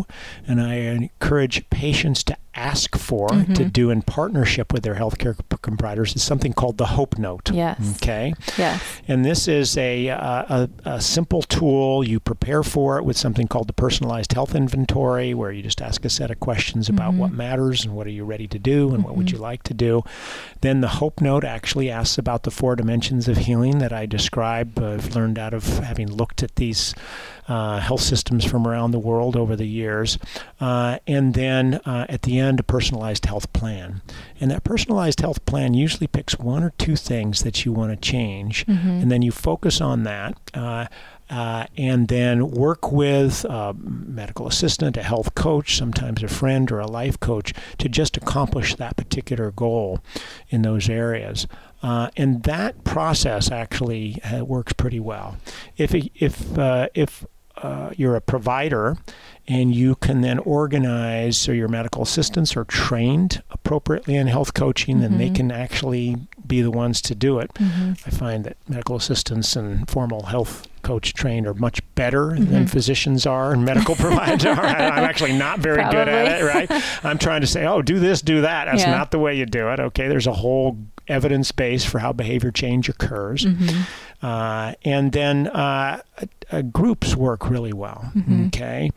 and I encourage patients to ask for, to do in partnership with their healthcare providers, is something called the Hope Note. Yes. Okay? Yes. And this is a simple tool. You prepare for it with something called the Personalized Health Inventory, where you just ask a set of questions about what matters and what are you ready to do and what would you like to do. Then the Hope Note actually asks about the 4 dimensions of healing that I describe. I've learned out of having looked at these health systems from around the world over the years. And then at the end, a personalized health plan. And that personalized health plan usually picks 1 or 2 things that you want to change. And then you focus on that. And then work with a medical assistant, a health coach, sometimes a friend or a life coach to just accomplish that particular goal in those areas. And that process actually works pretty well. If you're a provider and you can then organize, so your medical assistants are trained appropriately in health coaching, then they can actually be the ones to do it. I find that medical assistants and formal health coach trained are much better than physicians are and medical providers are. I'm actually not very good at it, right? I'm trying to say, do this, do that. That's not the way you do it. Okay, there's a whole evidence base for how behavior change occurs. Mm-hmm. And then groups work really well. Mm-hmm. Okay,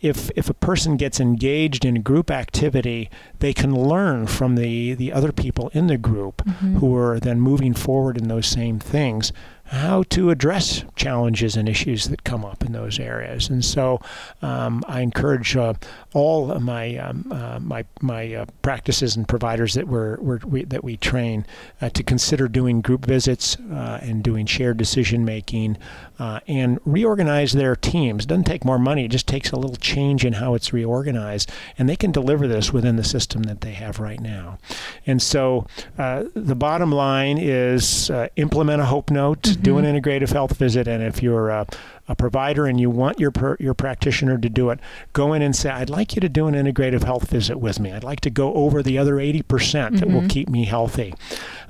if a person gets engaged in a group activity, they can learn from the other people in the group mm-hmm. who are then moving forward in those same things, how to address challenges and issues that come up in those areas. And so I encourage all of my my practices and providers that we train to consider doing group visits and doing shared decision making and reorganize their teams. It doesn't take more money, it just takes a little change in how it's reorganized, and they can deliver this within the system that they have right now. And so the bottom line is implement a hope note. Do an integrative health visit, and if you're a provider and you want your practitioner to do it, go in and say, I'd like you to do an integrative health visit with me. I'd like to go over the other 80% that will keep me healthy.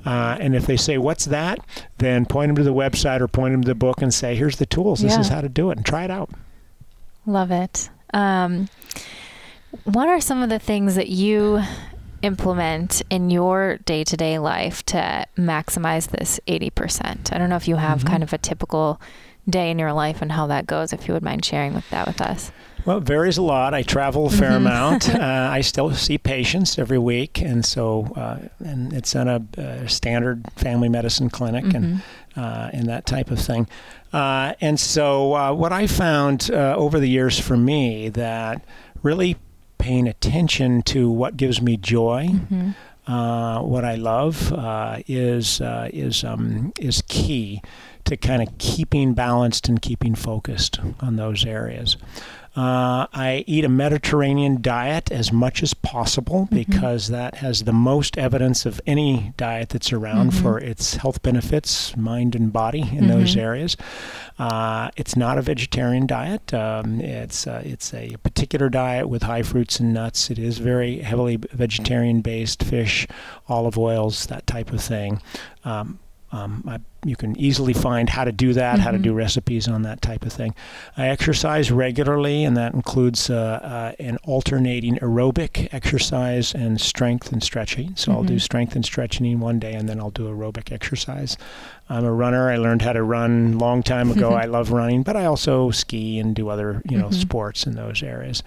And if they say, what's that? Then point them to the website or point them to the book and say, here's the tools. This is how to do it, and try it out. Love it. What are some of the things that you implement in your day-to-day life to maximize this 80%? I don't know if you have kind of a typical day in your life and how that goes, if you would mind sharing that with us. Well, it varies a lot. I travel a fair amount. I still see patients every week, and so and it's on a standard family medicine clinic and that type of thing. And so what I found over the years for me, that really paying attention to what gives me joy, what I love, is key to kind of keeping balanced and keeping focused on those areas. I eat a Mediterranean diet as much as possible because that has the most evidence of any diet that's around for its health benefits, mind and body, in those areas. It's not a vegetarian diet. It's a particular diet with high fruits and nuts. It is very heavily vegetarian-based, fish, olive oils, that type of thing. You can easily find how to do that, how to do recipes on that type of thing. I exercise regularly, and that includes an alternating aerobic exercise and strength and stretching. So I'll do strength and stretching one day, and then I'll do aerobic exercise. I'm a runner. I learned how to run a long time ago. I love running, but I also ski and do other, sports in those areas.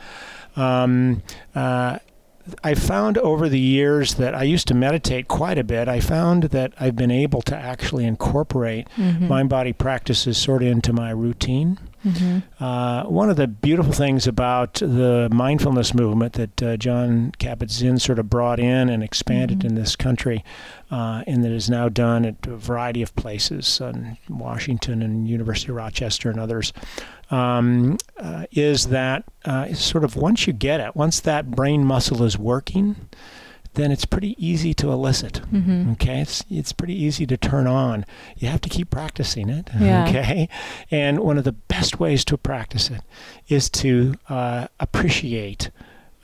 I found over the years that I used to meditate quite a bit. I found that I've been able to actually incorporate mind-body practices sort of into my routine. One of the beautiful things about the mindfulness movement that John Kabat-Zinn sort of brought in and expanded in this country, and that is now done at a variety of places, in Washington and University of Rochester and others, is that sort of once you get it, once that brain muscle is working, then it's pretty easy to elicit. Okay, it's pretty easy to turn on. You have to keep practicing it. Okay, and one of the best ways to practice it is to appreciate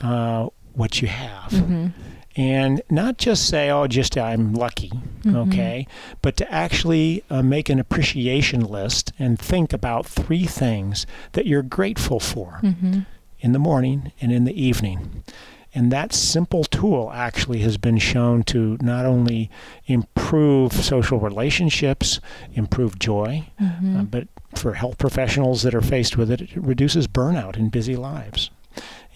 what you have, and not just say, "Oh, just I'm lucky." Okay, but to actually make an appreciation list and think about 3 things that you're grateful for in the morning and in the evening. And that simple tool actually has been shown to not only improve social relationships, improve joy, but for health professionals that are faced with it, it reduces burnout in busy lives.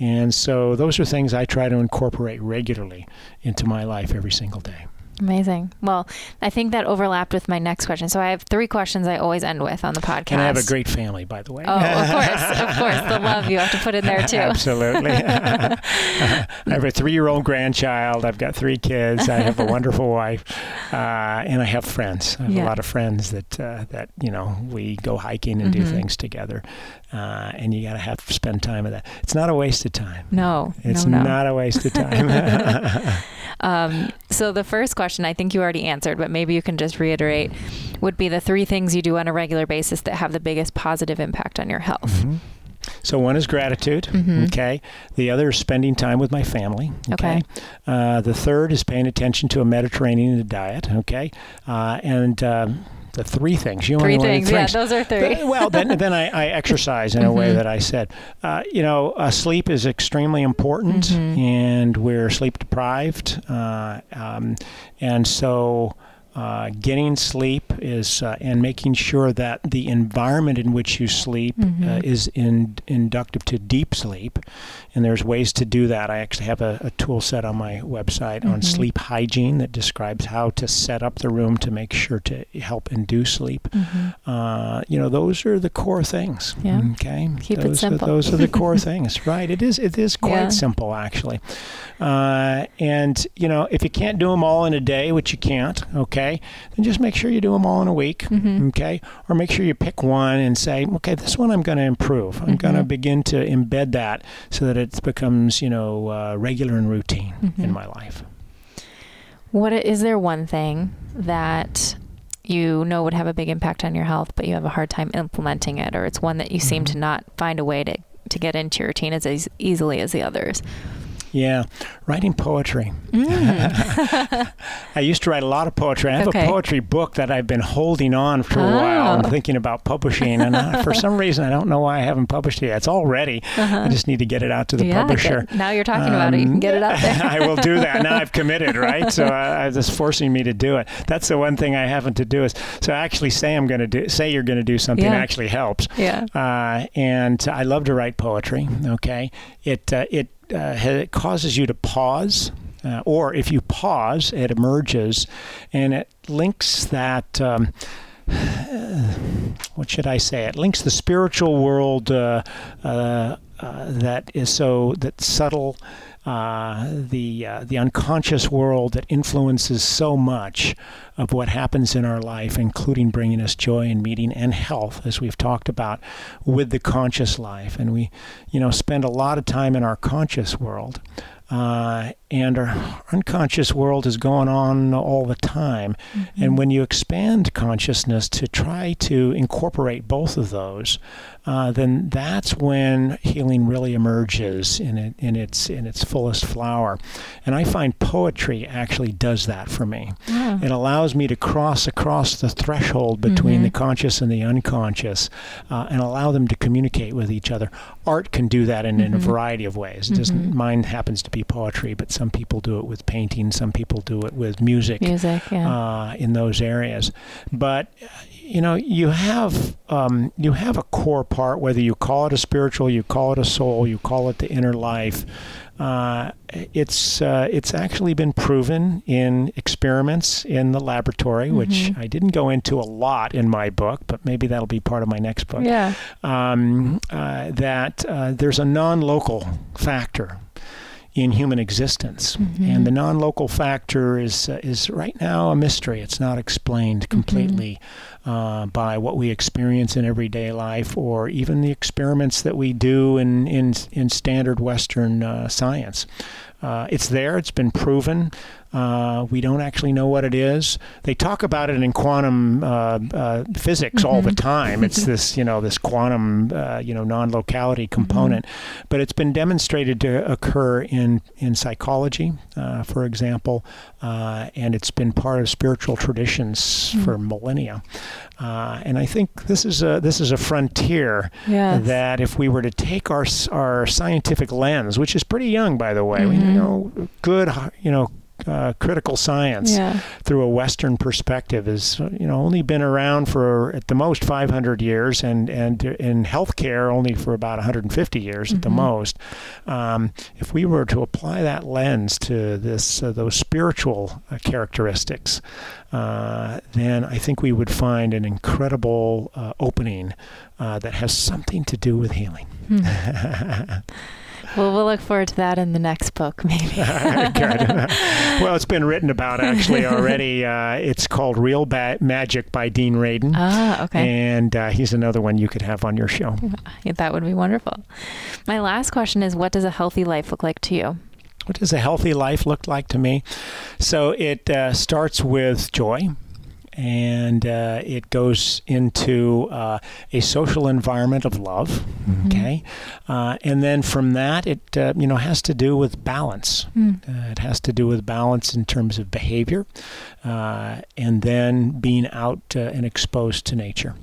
And so those are things I try to incorporate regularly into my life every single day. Amazing. Well, I think that overlapped with my next question. So I have 3 questions I always end with on the podcast. And I have a great family, by the way. Oh, of course. Of course. The love you have to put in there, too. Absolutely. I have a 3-year-old grandchild. I've got 3 kids. I have a wonderful wife. And I have friends. I have a lot of friends that, we go hiking and do things together. And you got to spend time with that. It's not a waste of time. No. It's not a waste of time. So the first question, I think you already answered, but maybe you can just reiterate, would be the 3 things you do on a regular basis that have the biggest positive impact on your health. So one is gratitude. Okay. The other is spending time with my family. Okay. The third is paying attention to a Mediterranean diet. Okay. And The three things. Three things. Yeah, those are three. Well, then I exercise in a way that I said. Sleep is extremely important, and we're sleep deprived. Getting sleep is, and making sure that the environment in which you sleep is inductive to deep sleep. And there's ways to do that. I actually have a tool set on my website on sleep hygiene that describes how to set up the room to make sure to help induce sleep. Those are the core things. Yeah. Okay. Keep it simple. Those are the core things, right? It is quite simple, actually. If you can't do them all in a day, which you can't, okay? Then just make sure you do them all in a week, okay? Or make sure you pick one and say, okay, this one I'm going to improve. I'm going to begin to embed that so that it becomes, regular and routine in my life. Is there one thing that you know would have a big impact on your health, but you have a hard time implementing it, or it's one that you seem to not find a way to get into your routine as easily as the others? Yeah, writing poetry. I used to write a lot of poetry. I have a poetry book that I've been holding on for a while and thinking about publishing. And for some reason, I don't know why I haven't published it yet. It's all ready. I just need to get it out to the publisher. Now you're talking about it. You can get it out there. I will do that. Now I've committed, right? So it's forcing me to do it. That's the one thing I haven't to do is, so actually say you're going to do something actually helps. Yeah. And I love to write poetry. Okay. It causes you to pause, or if you pause, it emerges, and it links that, what should I say? It links the spiritual world that is so that subtle, the unconscious world that influences so much of what happens in our life, including bringing us joy and meaning and health, as we've talked about, with the conscious life. And we, spend a lot of time in our conscious world. And our unconscious world is going on all the time. And when you expand consciousness to try to incorporate both of those, then that's when healing really emerges in its fullest flower. And I find poetry actually does that for me. Yeah. It allows me to cross across the threshold between the conscious and the unconscious, and allow them to communicate with each other. Art can do that in a variety of ways. It doesn't, mine happens to be poetry, but some people do it with painting, some people do it with music in those areas. But you have a core part, whether you call it a spiritual, you call it a soul, you call it the inner life. It's actually been proven in experiments in the laboratory, which I didn't go into a lot in my book, but maybe that'll be part of my next book. Yeah. That there's a non-local factor in human existence, and the non-local factor is right now a mystery. It's not explained completely by what we experience in everyday life, or even the experiments that we do in standard Western science. It's there. It's been proven. We don't actually know what it is. They talk about it in quantum physics all the time. It's this quantum non-locality component, but it's been demonstrated to occur in psychology, for example, and it's been part of spiritual traditions for millennia. And I think this is a frontier that if we were to take our scientific lens, which is pretty young, by the way, critical science through a Western perspective is only been around for at the most 500 years, and in healthcare only for about 150 years at the most. If we were to apply that lens to this those spiritual characteristics, then I think we would find an incredible opening that has something to do with healing. Well, we'll look forward to that in the next book, maybe. Good. Well, it's been written about actually already. It's called Real Magic by Dean Radin. Ah, okay. And he's another one you could have on your show. Yeah, that would be wonderful. My last question is, what does a healthy life look like to you? What does a healthy life look like to me? So it starts with joy. and it goes into a social environment of love, okay? And then from that, it has to do with balance. It has to do with balance in terms of behavior, and then being out and exposed to nature.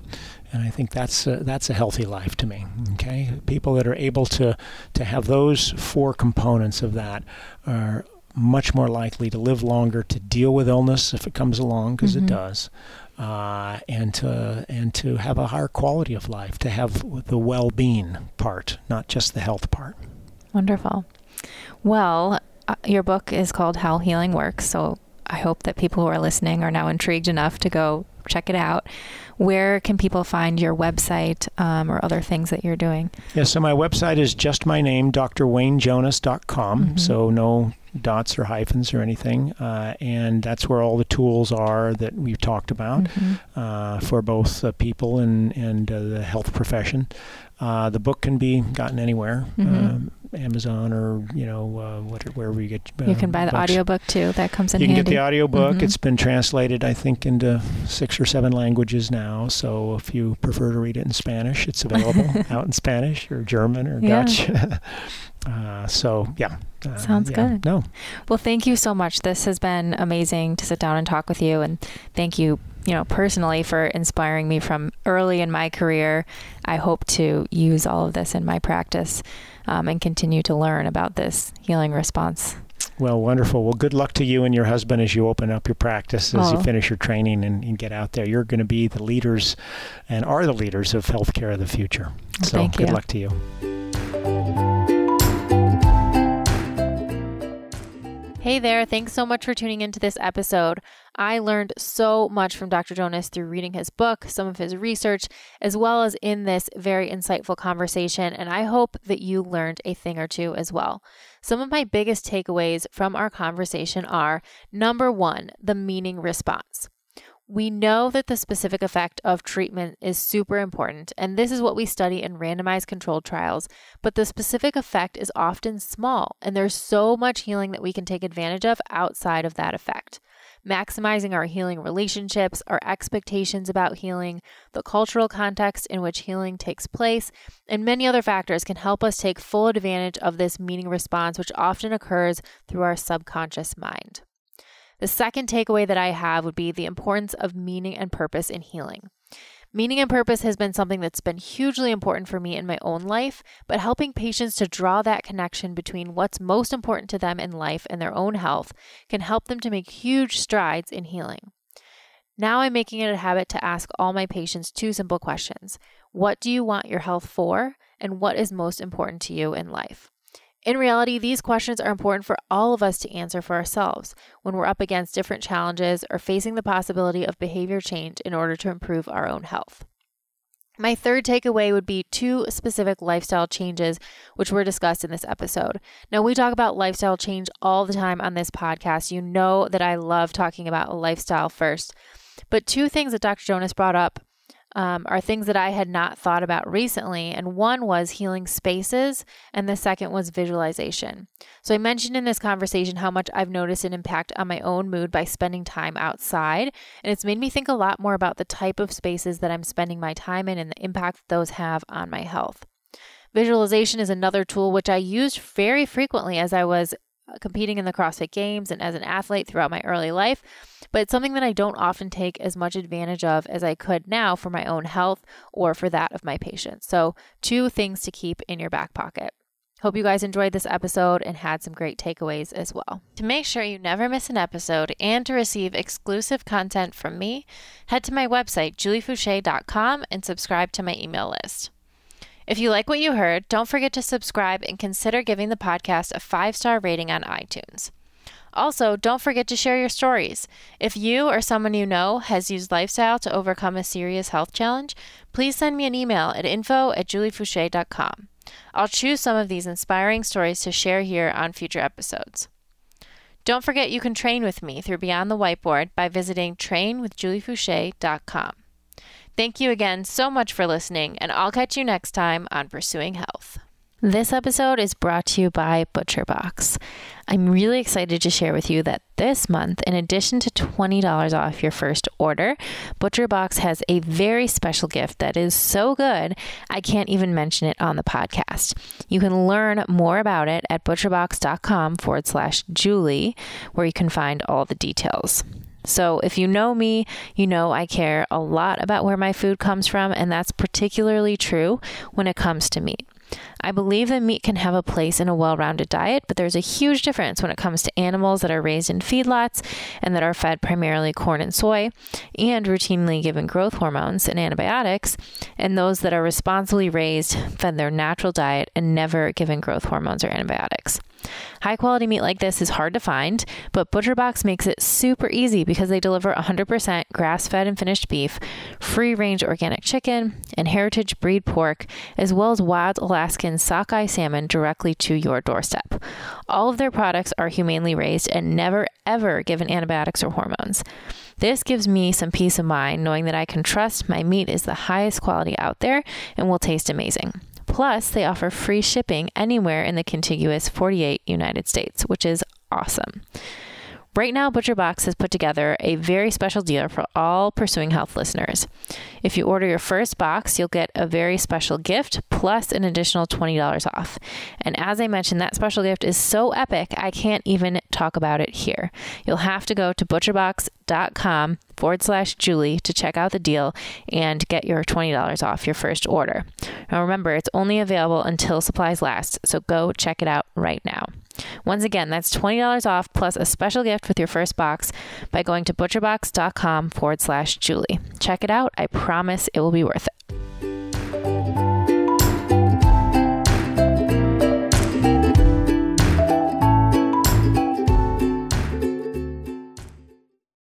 And I think that's a healthy life to me, okay? People that are able to have those four components of that are much more likely to live longer, to deal with illness if it comes along, because it does, and to have a higher quality of life, to have the well-being part, not just the health part. Wonderful. Well, your book is called How Healing Works, so I hope that people who are listening are now intrigued enough to go check it out. Where can people find your website or other things that you're doing? Yeah, so my website is just my name, drwaynejonas.com, so no dots or hyphens or anything, and that's where all the tools are that we've talked about for both people and the health profession. The book can be gotten anywhere, Amazon or wherever you get. You can buy the audiobook too. That comes in handy. You can get the audiobook. It's been translated, I think, into 6 or 7 languages now. So if you prefer to read it in Spanish, it's available out in Spanish or German or Dutch. Sounds good. No. Well, thank you so much. This has been amazing to sit down and talk with you, and thank you, personally, for inspiring me from early in my career. I hope to use all of this in my practice and continue to learn about this healing response. Well, wonderful. Well, good luck to you and your husband as you open up your practice, as you finish your training and get out there. You're going to be the leaders and are the leaders of healthcare of the future. So thank you. Good luck to you. Hey there, thanks so much for tuning into this episode. I learned so much from Dr. Jonas through reading his book, some of his research, as well as in this very insightful conversation, and I hope that you learned a thing or two as well. Some of my biggest takeaways from our conversation are, number one, the meaning response. We know that the specific effect of treatment is super important, and this is what we study in randomized controlled trials, but the specific effect is often small, and there's so much healing that we can take advantage of outside of that effect. Maximizing our healing relationships, our expectations about healing, the cultural context in which healing takes place, and many other factors can help us take full advantage of this meaning response, which often occurs through our subconscious mind. The second takeaway that I have would be the importance of meaning and purpose in healing. Meaning and purpose has been something that's been hugely important for me in my own life, but helping patients to draw that connection between what's most important to them in life and their own health can help them to make huge strides in healing. Now I'm making it a habit to ask all my patients 2 simple questions. What do you want your health for? And what is most important to you in life? In reality, these questions are important for all of us to answer for ourselves when we're up against different challenges or facing the possibility of behavior change in order to improve our own health. My third takeaway would be 2 specific lifestyle changes, which were discussed in this episode. Now, we talk about lifestyle change all the time on this podcast. You know that I love talking about lifestyle first, but 2 things that Dr. Jonas brought up are things that I had not thought about recently. And one was healing spaces, and the second was visualization. So I mentioned in this conversation how much I've noticed an impact on my own mood by spending time outside. And it's made me think a lot more about the type of spaces that I'm spending my time in and the impact that those have on my health. Visualization is another tool which I used very frequently as I was competing in the CrossFit Games and as an athlete throughout my early life. But it's something that I don't often take as much advantage of as I could now for my own health or for that of my patients. So 2 things to keep in your back pocket. Hope you guys enjoyed this episode and had some great takeaways as well. To make sure you never miss an episode and to receive exclusive content from me, head to my website, juliefoucher.com, and subscribe to my email list. If you like what you heard, don't forget to subscribe and consider giving the podcast a 5-star rating on iTunes. Also, don't forget to share your stories. If you or someone you know has used lifestyle to overcome a serious health challenge, please send me an email at info@juliefoucher.com. I'll choose some of these inspiring stories to share here on future episodes. Don't forget you can train with me through Beyond the Whiteboard by visiting trainwithjuliefoucher.com. Thank you again so much for listening, and I'll catch you next time on Pursuing Health. This episode is brought to you by ButcherBox. I'm really excited to share with you that this month, in addition to $20 off your first order, ButcherBox has a very special gift that is so good, I can't even mention it on the podcast. You can learn more about it at butcherbox.com/Julie, where you can find all the details. So if you know me, you know I care a lot about where my food comes from, and that's particularly true when it comes to meat. I believe that meat can have a place in a well-rounded diet, but there's a huge difference when it comes to animals that are raised in feedlots and that are fed primarily corn and soy and routinely given growth hormones and antibiotics, and those that are responsibly raised, fed their natural diet, and never given growth hormones or antibiotics. High-quality meat like this is hard to find, but ButcherBox makes it super easy because they deliver 100% grass-fed and finished beef, free-range organic chicken, and heritage breed pork, as well as wild Alaskan sockeye salmon directly to your doorstep. All of their products are humanely raised and never, ever given antibiotics or hormones. This gives me some peace of mind knowing that I can trust my meat is the highest quality out there and will taste amazing. Plus, they offer free shipping anywhere in the contiguous 48 United States, which is awesome. Right now, ButcherBox has put together a very special deal for all Pursuing Health listeners. If you order your first box, you'll get a very special gift plus an additional $20 off. And as I mentioned, that special gift is so epic, I can't even talk about it here. You'll have to go to butcherbox.com/Julie to check out the deal and get your $20 off your first order. Now remember, it's only available until supplies last, so go check it out right now. Once again, that's $20 off plus a special gift with your first box by going to butcherbox.com/Julie. Check it out. I promise it will be worth it.